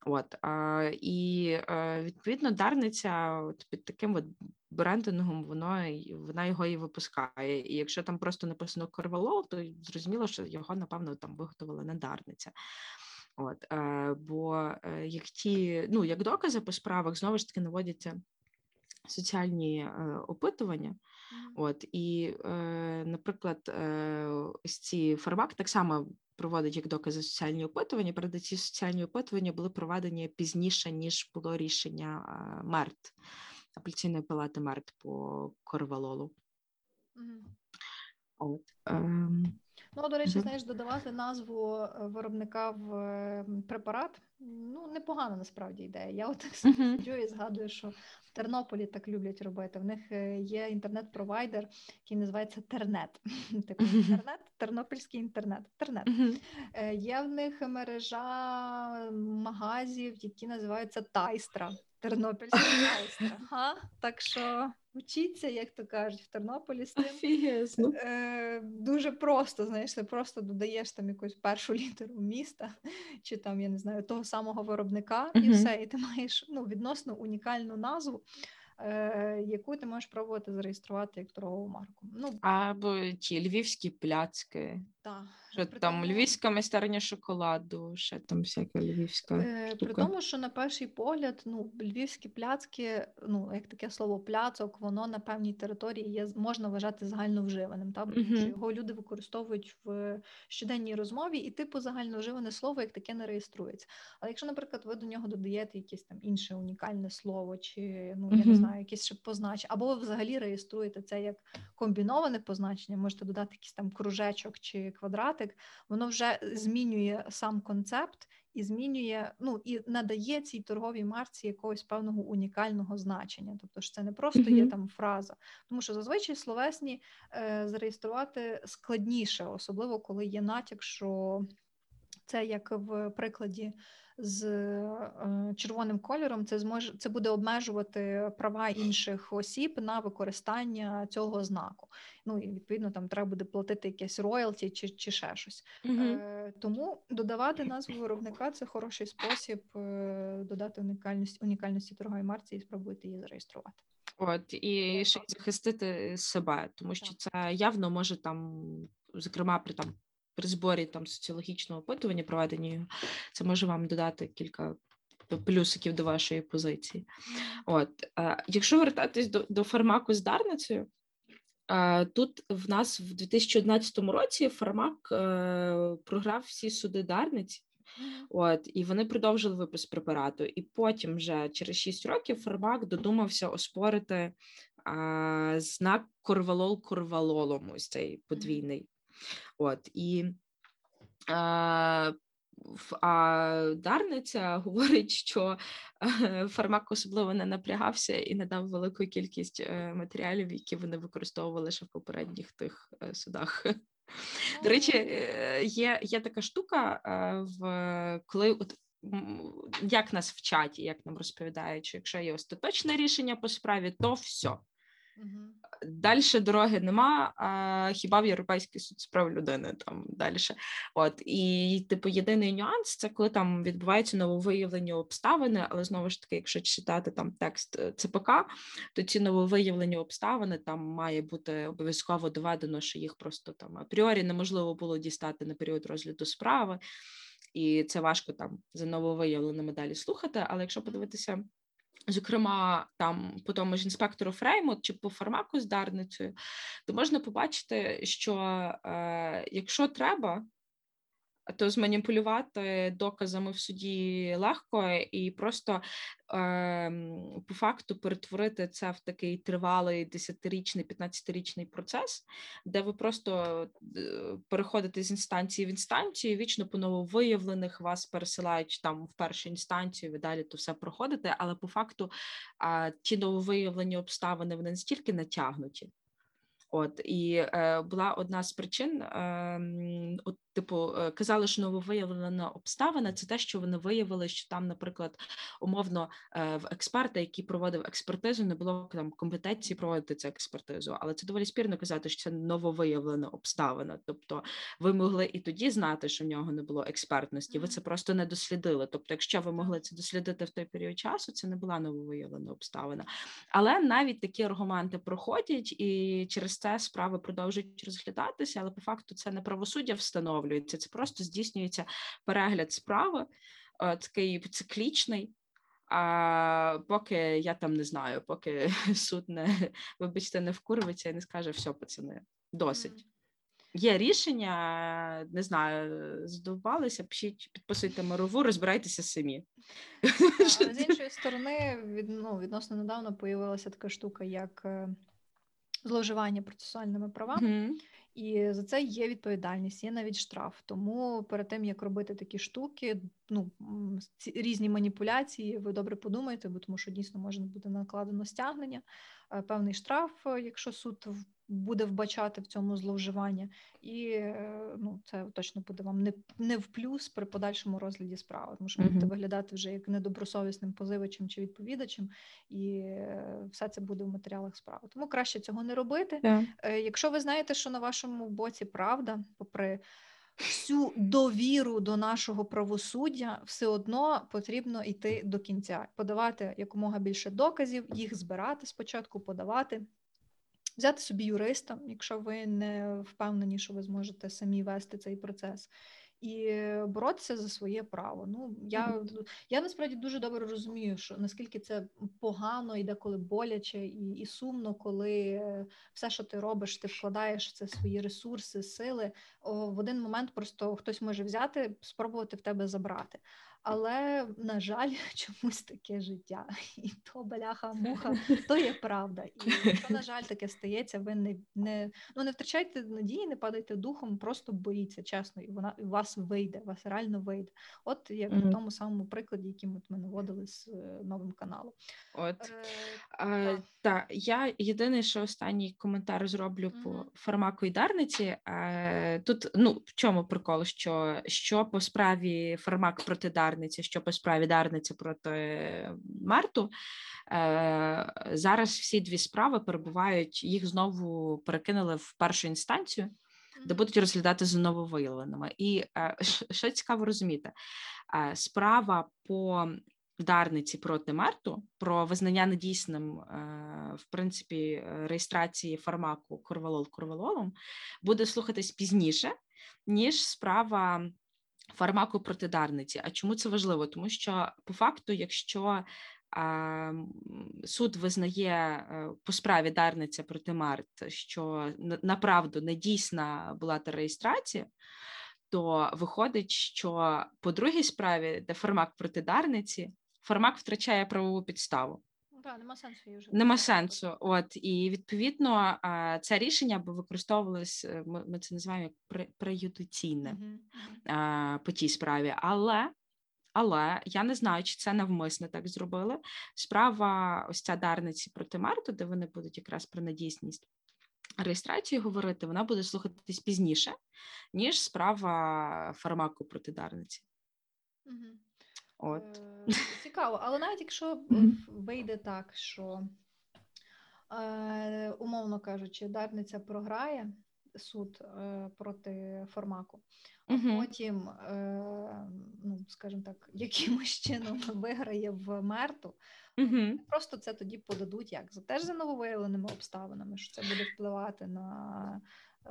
От, е, і, е, відповідно, дарниця от, під таким от брендингом воно, вона його і випускає. І якщо там просто написано корвалол, то зрозуміло, що його, напевно, там виготовила не дарниця. От, е, бо як ті, ну, як докази по справах, знову ж таки, наводяться соціальні е, опитування. Mm. От, і, е, наприклад, е, ось ці Фармак так само проводить як докази соціальні опитування. Правда, ці соціальні опитування були проведені пізніше, ніж було рішення е, МЕРТ. Апеляційної палати МЕРТ по корвалолу. Mm. От. Um. Ну, до речі, mm-hmm. знаєш, додавати назву виробника в препарат, ну, непогана насправді ідея. Я от так mm-hmm. сиджу і згадую, що в Тернополі так люблять робити. В них є інтернет-провайдер, який називається Тернет. Типу інтернет, тернопільський інтернет, Тернет. Mm-hmm. Є в них мережа магазів, які називаються Тайстра. Тернопільська майстра. Ага. Так що вчіться, як то кажуть, в Тернополі з тим. Е, дуже просто, знаєш, ти просто додаєш там якусь першу літеру міста, чи там, я не знаю, того самого виробника, uh-huh. і все, і ти маєш, ну, відносно унікальну назву, е, яку ти можеш пробувати зареєструвати як торгову марку. Ну, або ті львівські пляцки. Так. Що при там тому... львівська майстерня шоколаду, ще там всяка львівська е, штука. При тому, що на перший погляд, ну, львівські пляцки, ну, як таке слово пляцок, воно на певній території є, можна вважати загальновживаним, так? Угу. Що його люди використовують в щоденній розмові, і типу загальновживане слово як таке не реєструється. Але якщо, наприклад, ви до нього додаєте якесь там інше унікальне слово, чи, ну, я угу. не знаю, якесь ще позначення, або ви взагалі реєструєте це як комбіноване позначення, можете додати якийсь там кружечок чи квадрат, воно вже змінює сам концепт і змінює, ну, і надає цій торговій марці якогось певного унікального значення. Тобто що це не просто mm-hmm. є там фраза, тому що зазвичай словесні е, зареєструвати складніше, особливо коли є натяк, що це як в прикладі з е, червоним кольором, це зможе, це буде обмежувати права інших осіб на використання цього знаку. Ну і відповідно там треба буде платити якесь роялті чи, чи ще щось. Mm-hmm. Е, тому додавати назву виробника – це хороший спосіб е, додати унікальність унікальності торгової марці і спробувати її зареєструвати. От і ще захистити себе, тому що це явно може там, зокрема, при там. При зборі там соціологічного опитування, проведення, це може вам додати кілька плюсиків до вашої позиції. От, е, якщо вертатись до, до Фармаку з дарницею, е, тут в нас в дві тисячі одинадцятому році Фармак е, програв всі суди дарниці. От, і вони продовжили випуск препарату. І потім вже через шість років Фармак додумався оспорити а, знак корвалол корвалолом, ось цей подвійний. От, і а, а Дарниця говорить, що Фармак особливо не напрягався і не дав велику кількість матеріалів, які вони використовували ще в попередніх тих судах. До речі, є, є така штука, в, коли от, як нас вчать, як нам розповідають, що якщо є остаточне рішення по справі, то все. Угу. Дальше дороги нема, а хіба в Європейський суд з прав людини там далі. От, і типу єдиний нюанс, це коли там відбувається нововиявлення обставини, але знову ж таки, якщо читати там текст ЦПК, то ці нововиявлені обставини, там має бути обов'язково доведено, що їх просто там апріорі неможливо було дістати на період розгляду справи, і це важко там за нововиявленими далі слухати, але якщо подивитися, зокрема, там, по тому ж інспектору Фреймут чи по Фармаку з Дарницею, то можна побачити, що е, якщо треба, то зманіпулювати доказами в суді легко і просто е, по факту перетворити це в такий тривалий десятирічний, п'ятнадцятирічний процес, де ви просто переходите з інстанції в інстанцію, вічно по нововиявлених вас пересилають там в першу інстанцію, ви далі то все проходите, але по факту е, ті нововиявлені обставини, вони настільки натягнуті. От, і е, була одна з причин, е, от, типу, казали, що нововиявлена обставина – це те, що вони виявили, що там, наприклад, умовно е, в експерта, який проводив експертизу, не було там компетенції проводити цю експертизу. Але це доволі спірно казати, що це нововиявлена обставина. Тобто ви могли і тоді знати, що в нього не було експертності, ви це просто не дослідили. Тобто якщо ви могли це дослідити в той період часу, це не була нововиявлена обставина. Але навіть такі аргументи проходять, і через це справи продовжують розглядатися, але по факту це не правосуддя встановлюється, це просто здійснюється перегляд справи, о, такий циклічний, а поки, я там не знаю, поки суд не, вибачте, не вкурвиться і не скаже, все, пацани, досить. Є рішення, не знаю, здовбалися, пишіть, підписуйте мирову, розбирайтеся самі. Але з іншої сторони, від, ну, відносно недавно появилася така штука, як зловживання процесуальними правами, mm-hmm. і за це є відповідальність, є навіть штраф. Тому перед тим, як робити такі штуки, ну, ці різні маніпуляції, ви добре подумайте, бо тому що дійсно може бути накладено стягнення, певний штраф, якщо суд буде вбачати в цьому зловживання, і ну, це точно буде вам не, не в плюс при подальшому розгляді справи, тому що mm-hmm. будете виглядати вже як недобросовісним позивачем чи відповідачем, і все це буде в матеріалах справи. Тому краще цього не робити. Yeah. Якщо ви знаєте, що на вашому боці правда, попри всю довіру до нашого правосуддя, все одно потрібно йти до кінця, подавати якомога більше доказів, їх збирати спочатку, подавати, взяти собі юриста, якщо ви не впевнені, що ви зможете самі вести цей процес, і боротися за своє право. Ну, я, я насправді дуже добре розумію, що наскільки це погано і деколи боляче і, і сумно, коли все, що ти робиш, ти вкладаєш в це свої ресурси, сили, в один момент просто хтось може взяти, спробувати в тебе забрати. Але, на жаль, чомусь таке життя. І то бляха-муха, то є правда. І якщо, на жаль, таке стається, ви не, не, ну, не втрачайте надії, не падайте духом, просто боріться, чесно, і вона і вас вийде, вас реально вийде. От як mm-hmm. на тому самому прикладі, який ми наводили з Новим каналом. От, е, так, я єдине, що останній коментар зроблю mm-hmm. по Фармаку і Дарниці. Е, тут, ну, в чому прикол, що, що по справі Фармак проти Дарниці, що по справі Дарниці проти Мерту, зараз всі дві справи перебувають, їх знову перекинули в першу інстанцію, де будуть розглядати з нововиявленими. І що цікаво розуміти, справа по Дарниці проти Мерту, про визнання недійсним, в принципі, реєстрації Фармаку корвалол-корвалолом, буде слухатись пізніше, ніж справа Фармаку проти Дарниці. А чому це важливо? Тому що, по факту, якщо е, суд визнає е, по справі Дарниця проти Март, що на, направду недійсна була та реєстрація, то виходить, що по другій справі, де Фармак проти Дарниці, Фармак втрачає правову підставу. Так, нема сенсу її вже. Нема сенсу. От, і, відповідно, це рішення би використовувалось, ми це називаємо як преюдиційне mm-hmm. по тій справі. Але, але я не знаю, чи це навмисно так зробили. Справа ось ця Дарниці проти Мерту, де вони будуть якраз про надійсність реєстрації говорити, вона буде слухатись пізніше, ніж справа Фармаку проти Дарниці. Mm-hmm. От. Цікаво, але навіть якщо вийде так, що, е, умовно кажучи, Дарниця програє суд е, проти Фармаку, а uh-huh. потім, е, ну, скажімо так, якимось чином виграє в Мерту, uh-huh. просто це тоді подадуть як? За теж за нововиявленими обставинами, що це буде впливати на е,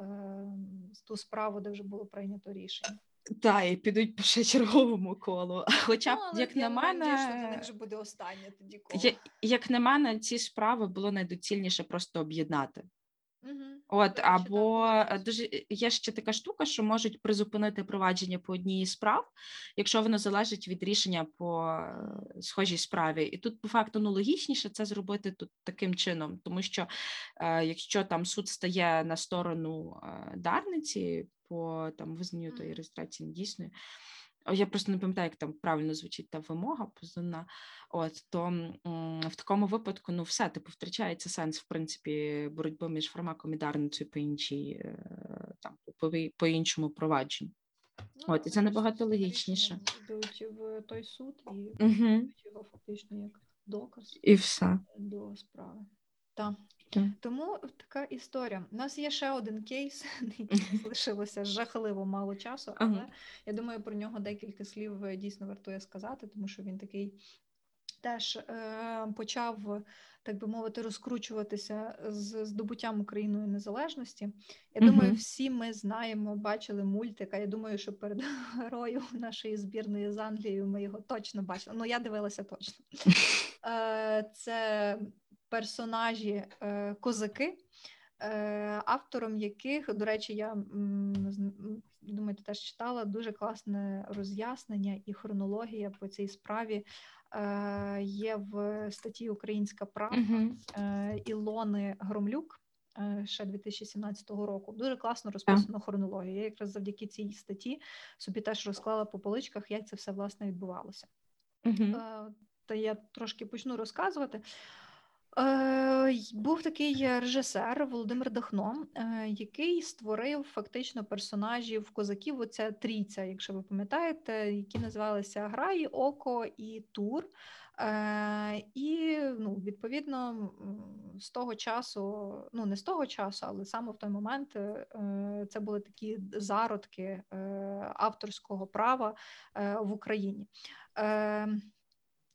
ту справу, де вже було прийнято рішення. Та, і підуть по ще черговому колу. Хоча, ну, як на мене... Надію, що для них вже буде останнє тоді коло. Я, як на мене, ці справи було найдоцільніше просто об'єднати. Угу. От, Це або дуже, є ще така штука, що можуть призупинити провадження по одній із справ, якщо воно залежить від рішення по схожій справі. І тут, по факту, ну, логічніше це зробити тут таким чином, тому що е, якщо там суд стає на сторону е, Дарниці, по там визнанню тої реєстрації недійсною. Я просто не пам'ятаю, як там правильно звучить та вимога позовна. От, то м- в такому випадку, ну, все, типу, втрачається сенс, в принципі, боротьби між Фармаком і Дарницею по іншій, там, по, по іншому провадженню. Ну, от, і це набагато логічніше. Йдуть в той суд і угу. його фактично як доказ. І все. До справи. Так. Yeah. Тому така історія. У нас є ще один кейс, лишилося жахливо мало часу, але uh-huh. я думаю, про нього декілька слів дійсно вартує сказати, тому що він такий теж е- почав, так би мовити, розкручуватися з здобуттям Україною незалежності. Я uh-huh. думаю, всі ми знаємо, бачили мультик, а я думаю, що перед герою нашої збірної з Англією ми його точно бачили. Ну, я дивилася точно. Е- це... персонажі е, козаки, е, автором яких, до речі, я, м, думаю, ти теж читала, дуже класне роз'яснення і хронологія по цій справі е, є в статті «Українська правда» mm-hmm. е, Ілони Громлюк е, ще дві тисячі сімнадцятого року. Дуже класно розписано yeah. хронологію. Я якраз завдяки цій статті собі теж розклала по поличках, як це все, власне, відбувалося. Mm-hmm. Е, та я трошки почну розказувати. Був такий режисер Володимир Дахно, який створив фактично персонажів козаків, оця трійця, якщо ви пам'ятаєте, які називалися Граї, Око і Тур. І, ну, відповідно, з того часу, ну, не з того часу, але саме в той момент це були такі зародки авторського права в Україні.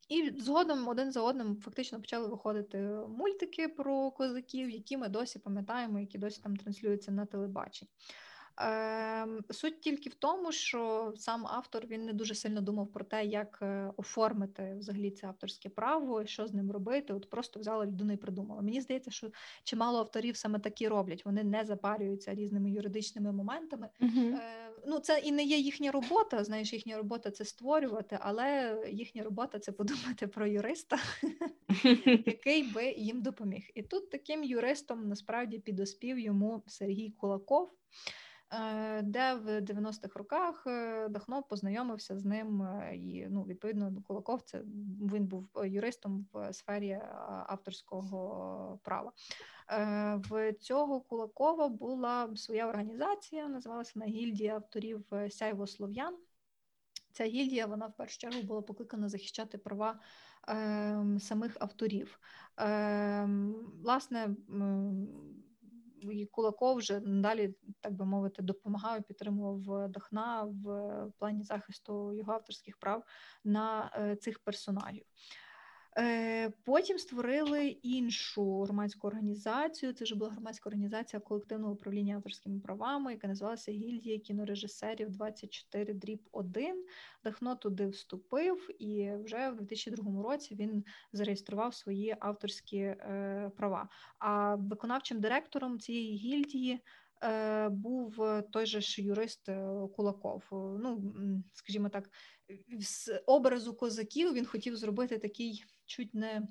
І згодом один за одним фактично почали виходити мультики про козаків, які ми досі пам'ятаємо, які досі там транслюються на телебаченні. Е, суть тільки в тому, що сам автор, він не дуже сильно думав про те, як оформити взагалі це авторське право, що з ним робити, от просто взяла людину і придумала. Мені здається, що чимало авторів саме такі роблять, вони не запарюються різними юридичними моментами. Mm-hmm. Е, ну, це і не є їхня робота, знаєш, їхня робота – це створювати, але їхня робота – це подумати про юриста, який би їм допоміг. І тут таким юристом насправді підоспів йому Сергій Кулаков, де в дев'яностих роках Дахно познайомився з ним, і, ну, відповідно, Кулаков, це він був юристом в сфері авторського права. В цього Кулакова була своя організація, називалася вона «Гільдія авторів Сяйвослов'ян». Ця гільдія, вона в першу чергу була покликана захищати права е, самих авторів. Е, власне, і Кулаков вже далі, так би мовити, допомагав і підтримував Дахна в плані захисту його авторських прав на цих персонажів. Потім створили іншу громадську організацію, це вже була громадська організація колективного управління авторськими правами, яка називалася «Гільдія кінорежисерів двадцять чотири дріб один». Дахно туди вступив, і вже в дві тисячі другому році він зареєстрував свої авторські е, права. А виконавчим директором цієї гільдії е, був той же ж юрист Кулаков. Ну, скажімо так, з образу козаків він хотів зробити такий чуть не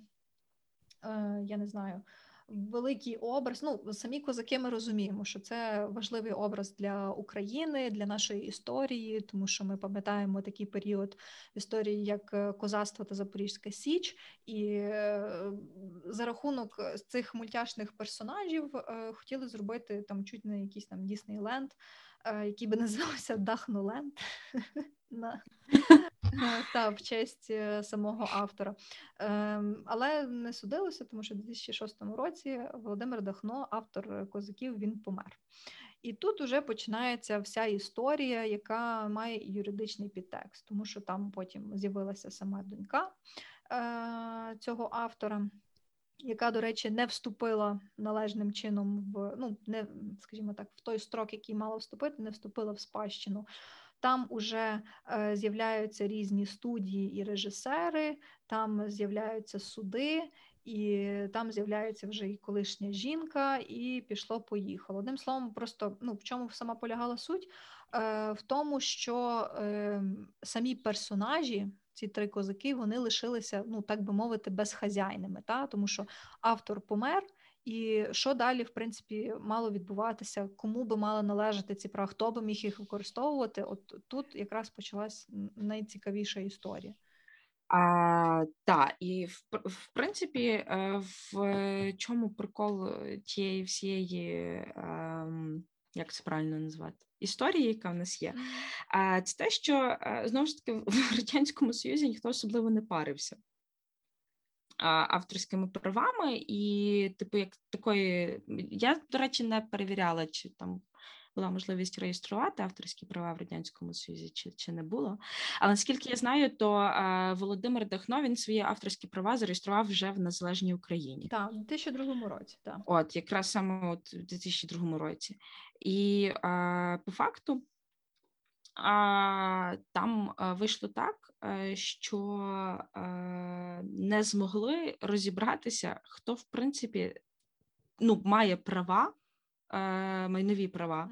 я не знаю, великий образ. Ну, самі козаки ми розуміємо, що це важливий образ для України, для нашої історії, тому що ми пам'ятаємо такий період в історії, як козацтво та Запорізька Січ. І за рахунок цих мультяшних персонажів хотіли зробити там чуть не якийсь там Діснейленд, який би називався Дахноленд. Та, в честь самого автора. Але не судилося, тому що в дві тисячі шостому році Володимир Дахно, автор «Козаків», він помер. І тут уже починається вся історія, яка має юридичний підтекст, тому що там потім з'явилася сама донька цього автора, яка, до речі, не вступила належним чином в, ну, не, скажімо так, в той строк, який мала вступити, не вступила в спадщину. Там уже е, з'являються різні студії і режисери, там з'являються суди, і там з'являється вже і колишня жінка, і пішло-поїхало. Одним словом, просто, ну, в чому сама полягала суть? Е, в тому, що е, самі персонажі, ці три козаки, вони лишилися, ну, так би мовити, безхазяйними, та? Тому що автор помер, і що далі, в принципі, мало відбуватися, кому би мали належати ці права, хто би міг їх використовувати, от тут якраз почалась найцікавіша історія. А, та, і в, в принципі, в чому прикол тієї всієї, як це правильно назвати, історії, яка в нас є, це те, що, знову ж таки, в Радянському Союзі ніхто особливо не парився авторськими правами, і типу як такої, я, до речі, не перевіряла, чи там була можливість реєструвати авторські права в Радянському Союзі, чи, чи не було. Але наскільки я знаю, то е, Володимир Дахно, він свої авторські права зареєстрував вже в незалежній Україні. Так, у дві тисячі другому році, так. От, якраз саме от у дві тисячі другому році. І е, по факту А, там а, вийшло так, а, що а, не змогли розібратися, хто, в принципі, ну, має права, а, майнові права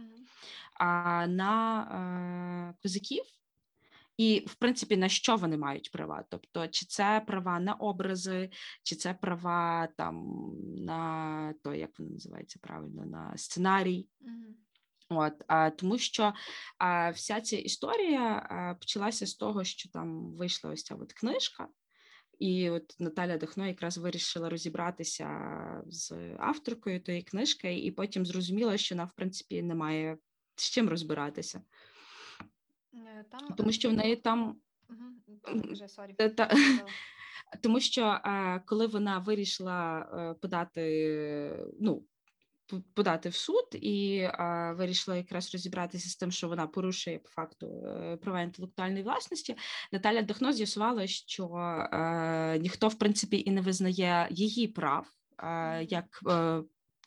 а, на а, козаків, і, в принципі, на що вони мають права. Тобто, чи це права на образи, чи це права там, на то, як воно називається правильно, на сценарій. Mm-hmm. От, а, тому що а, вся ця історія а, почалася з того, що там вийшла ось ця от книжка, і от Наталя Дахно якраз вирішила розібратися з авторкою тої книжки, і потім зрозуміла, що вона, в принципі, не має з чим розбиратися. Там... Тому що в неї там... Тому що коли вона вирішила подати, ну, подати в суд і а, вирішила якраз розібратися з тим, що вона порушує по факту права інтелектуальної власності, Наталя Дахно з'ясувала, що а, ніхто, в принципі, і не визнає її прав, а, як, а,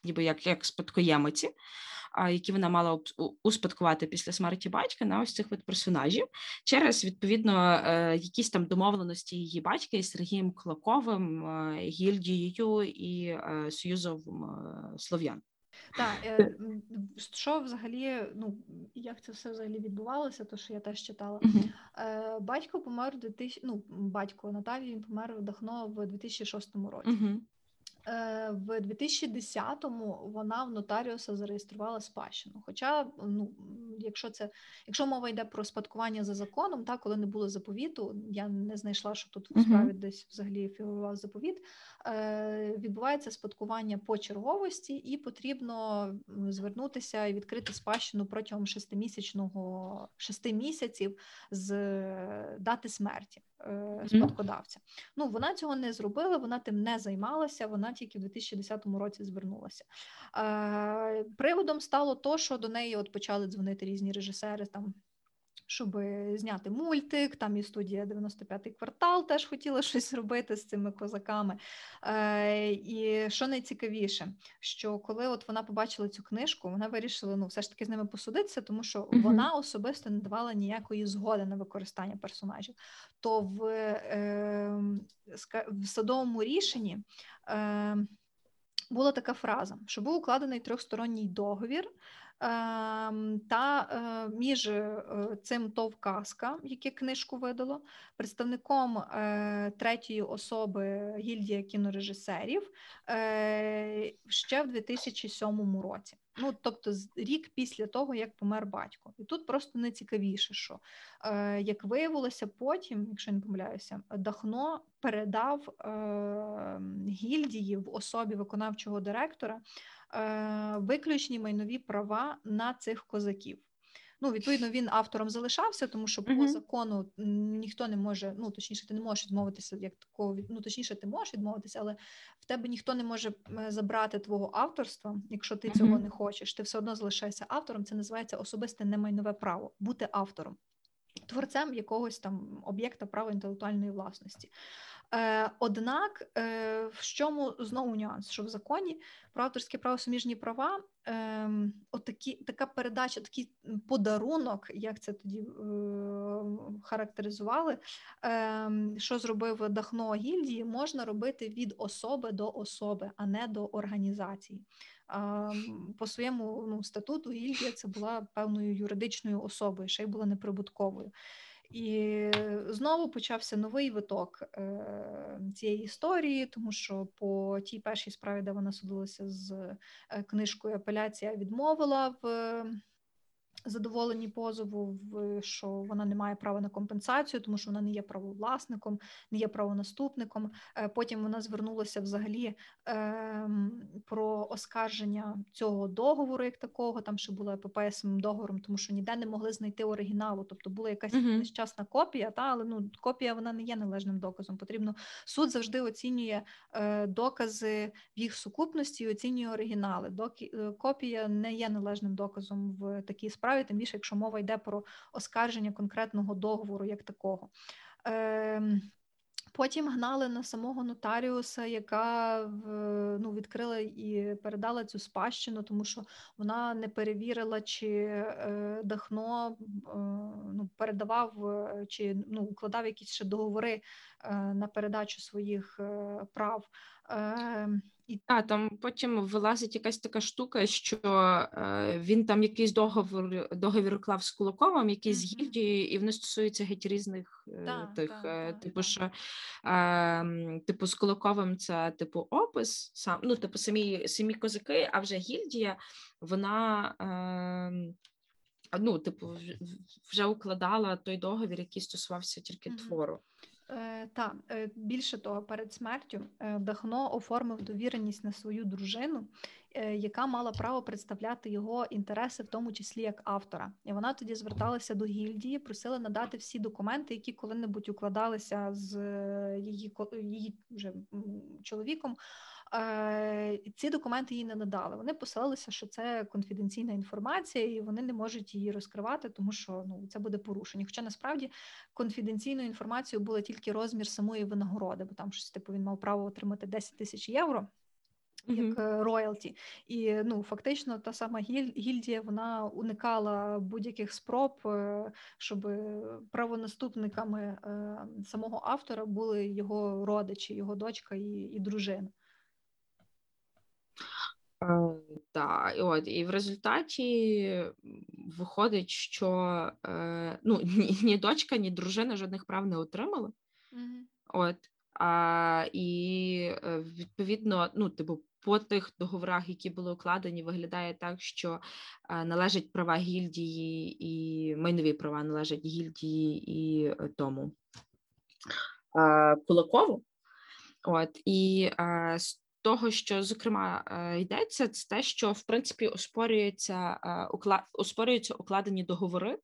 ніби як, як спадкоємиці, а, які вона мала успадкувати після смерті батька на ось цих персонажів, через, відповідно, а, якісь там домовленості її батька із Сергієм Кулаковим, а, Гільдією і а, Союзом а, слов'ян. Так, що взагалі, ну, як це все взагалі відбувалося, то, що я теж читала. Uh-huh. Батько помер в дві тисячі, ну, батько Наталі, він помер в Дахно в дві тисячі шостому році. Uh-huh. В дві тисячі десятому вона в нотаріуса зареєструвала спадщину. Хоча, ну, якщо це, якщо мова йде про спадкування за законом, та, коли не було заповіту, я не знайшла, що тут у справі десь взагалі фігурував заповіт, е, відбувається спадкування по черговості, і потрібно звернутися і відкрити спадщину протягом шестимісячного шести місяців з дати смерті е, спадкодавця. Ну, вона цього не зробила, вона тим не займалася, вона тільки в дві тисячі десятому році звернулася. Е, приводом стало то, що до неї от почали дзвонити різні режисери, там, щоб зняти мультик, там і студія дев'яносто п'ятий квартал теж хотіла щось робити з цими козаками. Е, і що найцікавіше, що коли от вона побачила цю книжку, вона вирішила, ну, все ж таки з ними посудитися, тому що mm-hmm. вона особисто не давала ніякої згоди на використання персонажів. То в, е, в судовому рішенні е, була така фраза, що був укладений трьохсторонній договір, та між цим ТОВ «Казка», яке книжку видало, представником третьої особи Гільдія кінорежисерів ще в дві тисячі сьомому році. Ну, тобто рік після того, як помер батько. І тут просто найцікавіше, що, е, як виявилося потім, якщо не помиляюся, Дахно передав е, гільдії в особі виконавчого директора е, виключні майнові права на цих козаків. Ну, відповідно, він автором залишався, тому що по закону ніхто не може, ну, точніше, ти не можеш відмовитися, як такого, ну, точніше, ти можеш відмовитися, але в тебе ніхто не може забрати твого авторства, якщо ти цього не хочеш, ти все одно залишаєшся автором, це називається особисте немайнове право, бути автором, творцем якогось там об'єкта права інтелектуальної власності. Однак, в чому знову нюанс, що в законі про авторське право суміжні права отакі, така передача, такий подарунок, як це тоді характеризували, що зробив Дахно гільдії, можна робити від особи до особи, а не до організації. По своєму, ну, статуту гільдія це була певною юридичною особою, ще й була неприбутковою. І знову почався новий виток цієї історії, тому що по тій першій справі, де вона судилася з книжкою, апеляція відмовила в задоволенні позову, що вона не має права на компенсацію, тому що вона не є правовласником, не є правонаступником. Потім вона звернулася взагалі про оскарження цього договору як такого, там ще була епопея з самим договором, тому що ніде не могли знайти оригіналу, тобто була якась mm-hmm. нещасна копія, та, але ну, копія вона не є належним доказом. Потрібно, суд завжди оцінює докази в їх сукупності і оцінює оригінали. Доки, копія не є належним доказом в такій справі, тим більше, якщо мова йде про оскарження конкретного договору як такого. Потім гнали на самого нотаріуса, яка, ну, відкрила і передала цю спадщину, тому що вона не перевірила, чи Дахно, ну, передавав, чи, ну, укладав якісь ще договори на передачу своїх прав. І... А, там потім вилазить якась така штука, що е, він там якийсь договір, договір клав з Кулаковим, якийсь з mm-hmm. гільдією, і вони стосуються геть різних е, да, тих, да, е, да, типу, да. Що, е, типу, з Кулаковим це, типу, опис, сам, ну, типу, самі, самі козаки, а вже гільдія, вона... Е, ну, типу, вже укладала той договір, який стосувався тільки mm-hmm. твору. Е, так, більше того, перед смертю Дахно оформив довіреність на свою дружину, яка мала право представляти його інтереси, в тому числі як автора. І вона тоді зверталася до гільдії, просила надати всі документи, які коли-небудь укладалися з її, її вже чоловіком. Ці документи їй не надали. Вони посилалися, що це конфіденційна інформація, і вони не можуть її розкривати, тому що, ну, це буде порушення. Хоча, насправді, конфіденційною інформацією була тільки розмір самої винагороди, бо там щось, типу, він мав право отримати десять тисяч євро, як роялті. Mm-hmm. І, ну, фактично, та сама гільдія, вона уникала будь-яких спроб, щоб правонаступниками самого автора були його родичі, його дочка і, і дружина. Так, і от, і в результаті виходить, що, ну, ні, ні дочка, ні дружина жодних прав не отримали. Mm-hmm. От, а, і відповідно, ну, типу, по тих договорах, які були укладені, виглядає так, що належать права гільдії і майнові права належать гільдії і тому Кулакову. От, і того, що, зокрема, йдеться, це те, що, в принципі, оспорюються, оспорюються укладені договори,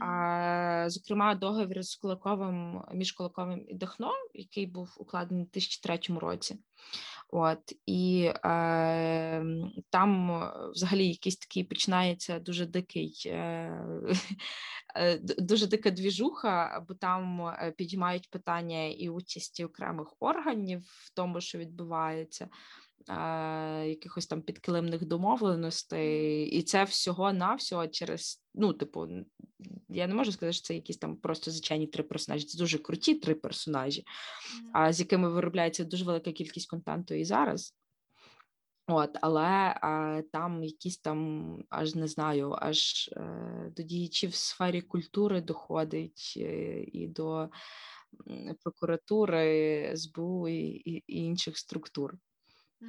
mm-hmm. зокрема, договір з Кулаковим, між Кулаковим і Дахно, який був укладений у дві тисячі третьому році. От, і е, там взагалі якийсь такий починається дуже дикий, е, е, дуже дика двіжуха, бо там підіймають питання і участі окремих органів в тому, що відбувається, е, якихось там підкилимних домовленостей, і це всього-навсього через, ну, типу, я не можу сказати, що це якісь там просто звичайні три персонажі, це дуже круті три персонажі, mm-hmm. з якими виробляється дуже велика кількість контенту і зараз. От, але а, там якісь там, аж не знаю, аж е, до діячів в сфері культури доходить е, і до прокуратури, ес бе у і, і, і інших структур. Mm-hmm.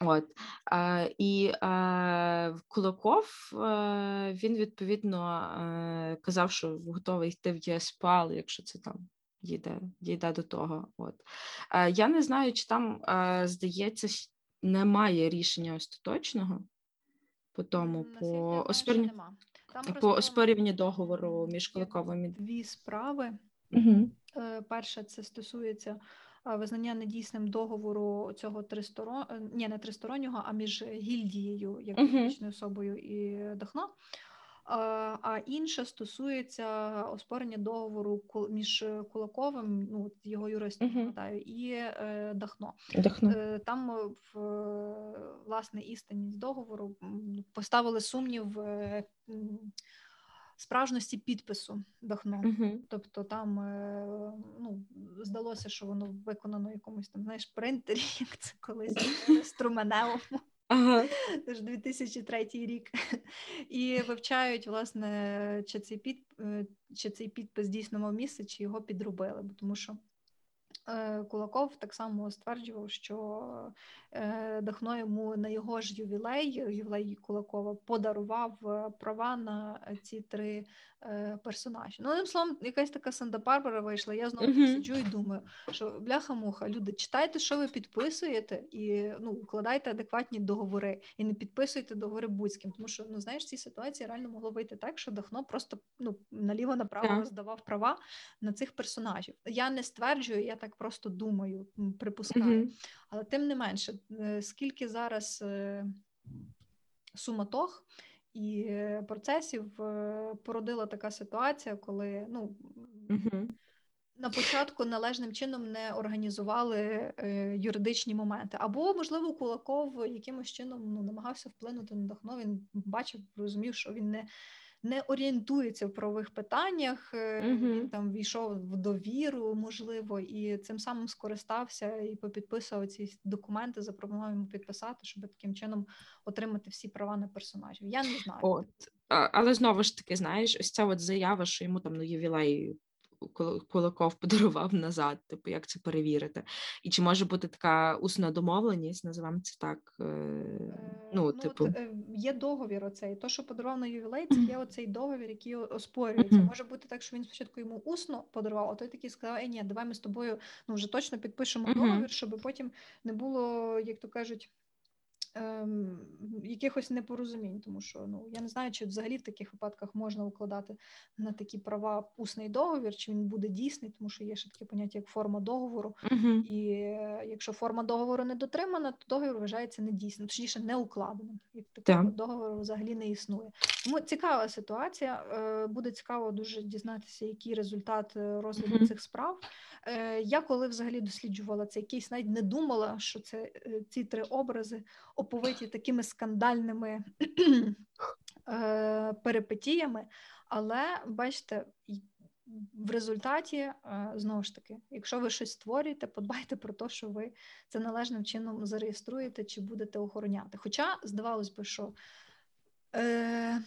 От. А, і а, Кулаков, а, він, відповідно, а, казав, що готовий йти в ЄСПЛ, якщо це там дійде, дійде до того. От. А, я не знаю, чи там, а, здається, немає рішення остаточного по тому, по, знаю, оспорні... по оспорюванні договору між Кулаковим і... Дві справи. Угу. Перша, це стосується визнання недійсним договору цього тристорон... Ні, не тристороннього, а між гільдією, як юридичною угу. особою і Дахно. А інша стосується оспорення договору між Кулаковим, ну, його юристом, uh-huh. гадаю, і е, Дахно. Дахно. Там, в, власне, істинність договору поставили сумнів е, справжності підпису Дахно. Uh-huh. Тобто там, е, ну, здалося, що воно виконано якомусь там, знаєш, принтері, як це колись, струменевому. Ага. Тож дві тисячі третій рік. І вивчають, власне, чи цей, під... чи цей підпис дійсно мав місце, чи його підробили. Тому що Кулаков так само стверджував, що Дахно йому на його ж ювілей, ювілей Кулакова, подарував права на ці три персонажі. Ну, одним словом, якась така Санта-Барбара вийшла, я знову uh-huh. сиджу і думаю, що бляха-муха, люди, читайте, що ви підписуєте, і, ну, укладайте адекватні договори, і не підписуйте договори будь-ким, тому що, ну, знаєш, в цій ситуації реально могло вийти так, що Дахно просто, ну, наліво-направо yeah. роздавав права на цих персонажів. Я не стверджую, я так просто думаю, припускаю. Mm-hmm. Але тим не менше, скільки зараз суматох і процесів породила така ситуація, коли, ну, mm-hmm. на початку належним чином не організували юридичні моменти. Або, можливо, Кулаков якимось чином, ну, намагався вплинути на Дахно, він бачив, розумів, що він не не орієнтується в правових питаннях, mm-hmm. він там війшов в довіру, можливо, і цим самим скористався і попідписував ці документи, запропонував йому підписати, щоб таким чином отримати всі права на персонажів. Я не знаю. От. Але знову ж таки, знаєш, ось ця от заява, що йому там на ювілей Кулаков подарував назад, типу, як це перевірити? І чи може бути така усна домовленість, називаємо це так, ну, ну типу... От, є договір оцей, то, що подарував на ювілей, це є оцей договір, який оспорюється. Може бути так, що він спочатку йому усно подарував, а той такий сказав, ей, ні, давай ми з тобою, ну, вже точно підпишемо договір, щоб потім не було, як то кажуть, Ем, якихось непорозумінь, тому що, ну, я не знаю, чи взагалі в таких випадках можна укладати на такі права усний договір, чи він буде дійсний, тому що є ще таке поняття, як форма договору, uh-huh. і якщо форма договору не дотримана, то договір вважається недійсним, точніше не укладеним, як такого yeah. договору взагалі не існує. Тому цікава ситуація, буде цікаво дуже дізнатися, який результат розгляду uh-huh. цих справ. Я коли взагалі досліджувала цей кейс, навіть не думала, що це ці три образи оповиті такими скандальними перипетіями, але, бачите, в результаті, знову ж таки, якщо ви щось створюєте, подбайте про те, що ви це належним чином зареєструєте чи будете охороняти. Хоча, здавалось би, що е,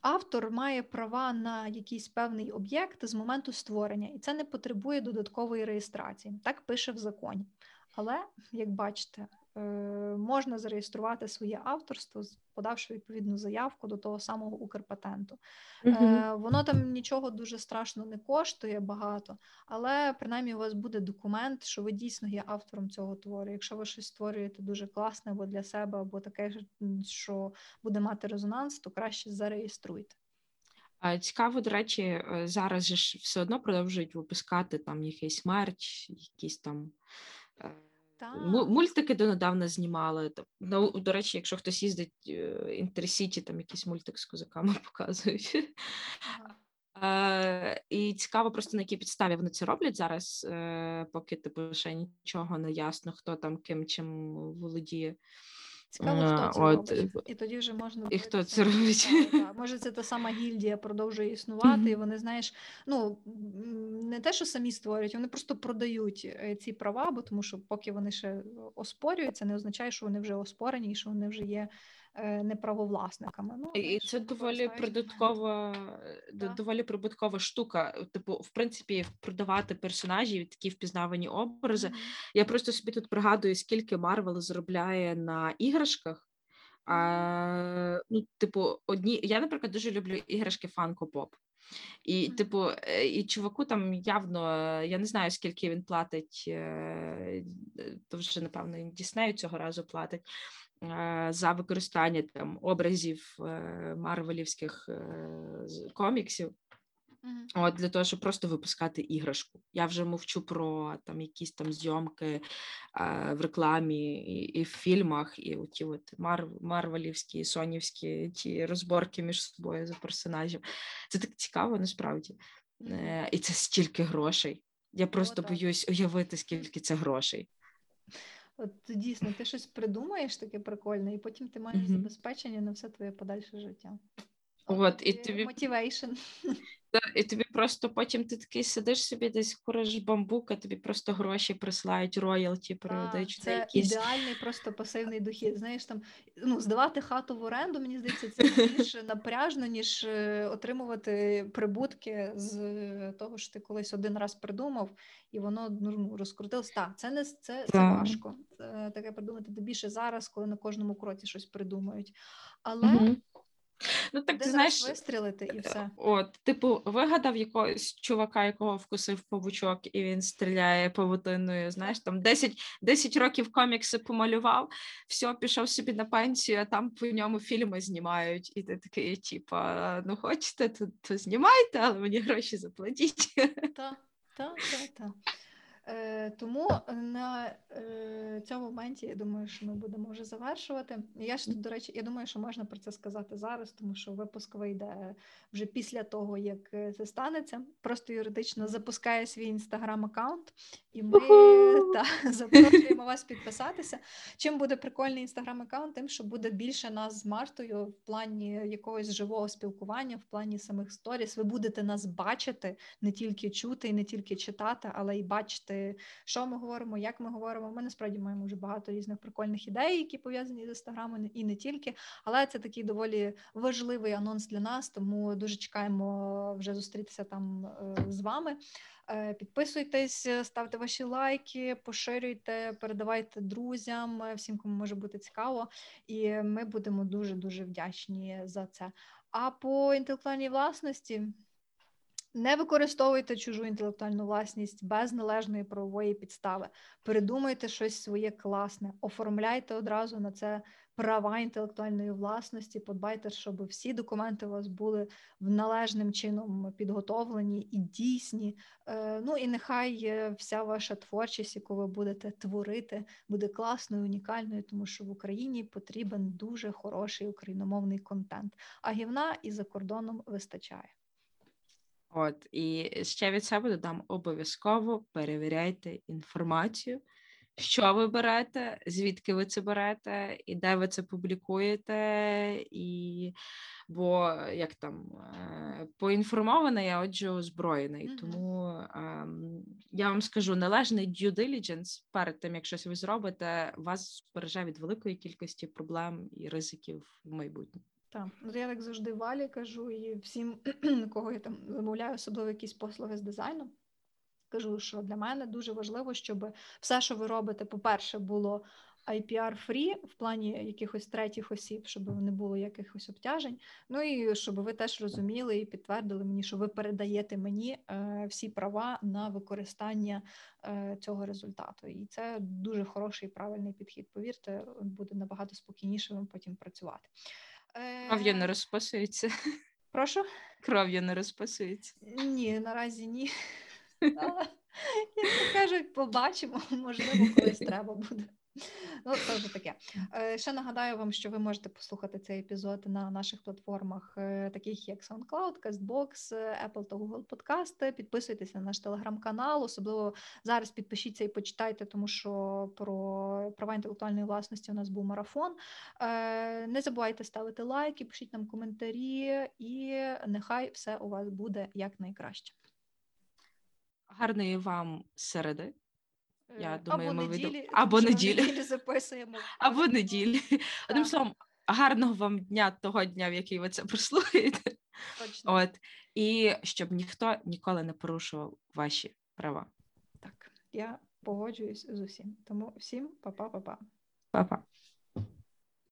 автор має права на якийсь певний об'єкт з моменту створення, і це не потребує додаткової реєстрації. Так пише в законі. Але, як бачите, можна зареєструвати своє авторство, подавши відповідну заявку до того самого Укрпатенту. Mm-hmm. Воно там нічого дуже страшно не коштує багато, але принаймні у вас буде документ, що ви дійсно є автором цього твору. Якщо ви щось створюєте дуже класне або для себе, або таке, що буде мати резонанс, то краще зареєструйте. Цікаво, до речі, зараз же ж все одно продовжують випускати там якийсь мерч, якісь там... Мультики донедавна знімали. Ну, до речі, якщо хтось їздить в Інтерсіті, там якийсь мультик з козаками показують. Ага. І цікаво просто, на якій підставі вони це роблять зараз, поки типу ще нічого не ясно, хто там ким чим володіє. Цікаво, хто це робить. І тоді вже можна... І хто це робить? Може, це та сама гільдія продовжує існувати, і вони, знаєш, ну, не те, що самі створюють, вони просто продають ці права, бо тому що поки вони ще оспорюються, не означає, що вони вже оспорені, і що вони вже є неправовласниками. Ну, і це доволі прибуткова, да. доволі прибуткова штука. Типу, в принципі, продавати персонажів, такі впізнавані образи. Mm-hmm. Я просто собі тут пригадую, скільки Марвел заробляє на іграшках. А, ну, типу, одні... Я, наприклад, дуже люблю іграшки Funko Pop. І, mm-hmm. типу, і чуваку там явно, я не знаю, скільки він платить, то вже, напевно, Діснею цього разу платить, за використання там образів марвелівських коміксів, mm-hmm. от для того, щоб просто випускати іграшку. Я вже мовчу про там якісь там зйомки е, в рекламі і, і в фільмах, і оті от мар, марвелівські, сонівські ті розборки між собою за персонажів. Це так цікаво насправді. Е, і це стільки грошей. Я просто oh, боюсь уявити, скільки це грошей. От дійсно, ти щось придумаєш таке прикольне, і потім ти маєш mm-hmm. забезпечення на все твоє подальше життя. От, і тобі... Motivation. Да, і тобі просто потім ти такий сидиш собі десь, куриш бамбук, а тобі просто гроші присилають, роялті періодично. Це якісь... ідеальний просто пасивний дохід. Знаєш, там, ну, здавати хату в оренду, мені здається, це більше напряжно, ніж отримувати прибутки з того, що ти колись один раз придумав, і воно, ну, розкрутилось. Так, це не це, це важко. Це, таке придумати більше зараз, коли на кожному кроці щось придумають. Але... Mm-hmm. Ну, так, ти знаєш, вистрілити і все. От, типу, вигадав якогось чувака, якого вкусив павучок, і він стріляє павутиною, знаєш, там десять, десять років комікси помалював, все, пішов собі на пенсію, а там по ньому фільми знімають, і ти такий, типа, ну хочете, то, то знімайте, але мені гроші заплатіть. Так, так, так. Е, тому на е, цьому моменті, я думаю, що ми будемо вже завершувати. Я ж тут, до речі, я думаю, що можна про це сказати зараз, тому що випуск вийде вже після того, як це станеться. Просто юридично запускає свій Instagram-аккаунт, і ми та, запрошуємо вас підписатися. Чим буде прикольний Instagram-аккаунт, тим, що буде більше нас з Мартою в плані якогось живого спілкування, в плані самих сторіс. Ви будете нас бачити, не тільки чути і не тільки читати, але й бачити, що ми говоримо, як ми говоримо. Ми насправді маємо вже багато різних прикольних ідей, які пов'язані з Інстаграмом і не тільки, але це такий доволі важливий анонс для нас, тому дуже чекаємо вже зустрітися там з вами. Підписуйтесь, ставте ваші лайки, поширюйте, передавайте друзям, всім, кому може бути цікаво, і ми будемо дуже-дуже вдячні за це. А по інтелектуальній власності... Не використовуйте чужу інтелектуальну власність без належної правової підстави. Придумайте щось своє класне, оформляйте одразу на це права інтелектуальної власності, подбайте, щоб всі документи у вас були належним чином підготовлені і дійсні. Ну і нехай вся ваша творчість, яку ви будете творити, буде класною, унікальною, тому що в Україні потрібен дуже хороший україномовний контент, а гівна і за кордоном вистачає. От, і ще від себе додам, обов'язково перевіряйте інформацію, що ви берете, звідки ви це берете, і де ви це публікуєте, і... бо, як там, поінформована я, отже, озброєна, і тому я вам скажу, належний due diligence перед тим, як щось ви зробите, вас збереже від великої кількості проблем і ризиків в майбутньому. Так, я так завжди Валі кажу, і всім, кого я там замовляю, особливо якісь послуги з дизайну, кажу, що для мене дуже важливо, щоб все, що ви робите, по-перше, було ай пі ар-фрі в плані якихось третіх осіб, щоб не було якихось обтяжень, ну і щоб ви теж розуміли і підтвердили мені, що ви передаєте мені е, всі права на використання е, цього результату. І це дуже хороший і правильний підхід, повірте, буде набагато спокійніше вам потім працювати. Кров'ю не розписується. Прошу? Кров'ю не розписується. Ні, наразі ні. Як кажуть, побачимо, можливо, колись треба буде. Ну, це вже таке. Ще нагадаю вам, що ви можете послухати цей епізод на наших платформах, таких як SoundCloud, CastBox, Apple та Google Podcast. Підписуйтесь на наш телеграм-канал, особливо зараз підпишіться і почитайте, тому що про права інтелектуальної власності у нас був марафон. Не забувайте ставити лайки, пишіть нам коментарі, і нехай все у вас буде якнайкраще. Гарної вам середи. Я думаю, або ми неділі, від... або неділі. неділі записуємо. Або неділі. Одним словом, гарного вам дня, того дня, в який ви це прослухаєте. Точно. От. І щоб ніхто ніколи не порушував ваші права. Так, я погоджуюсь з усім. Тому всім па-па-па-па. Па-па.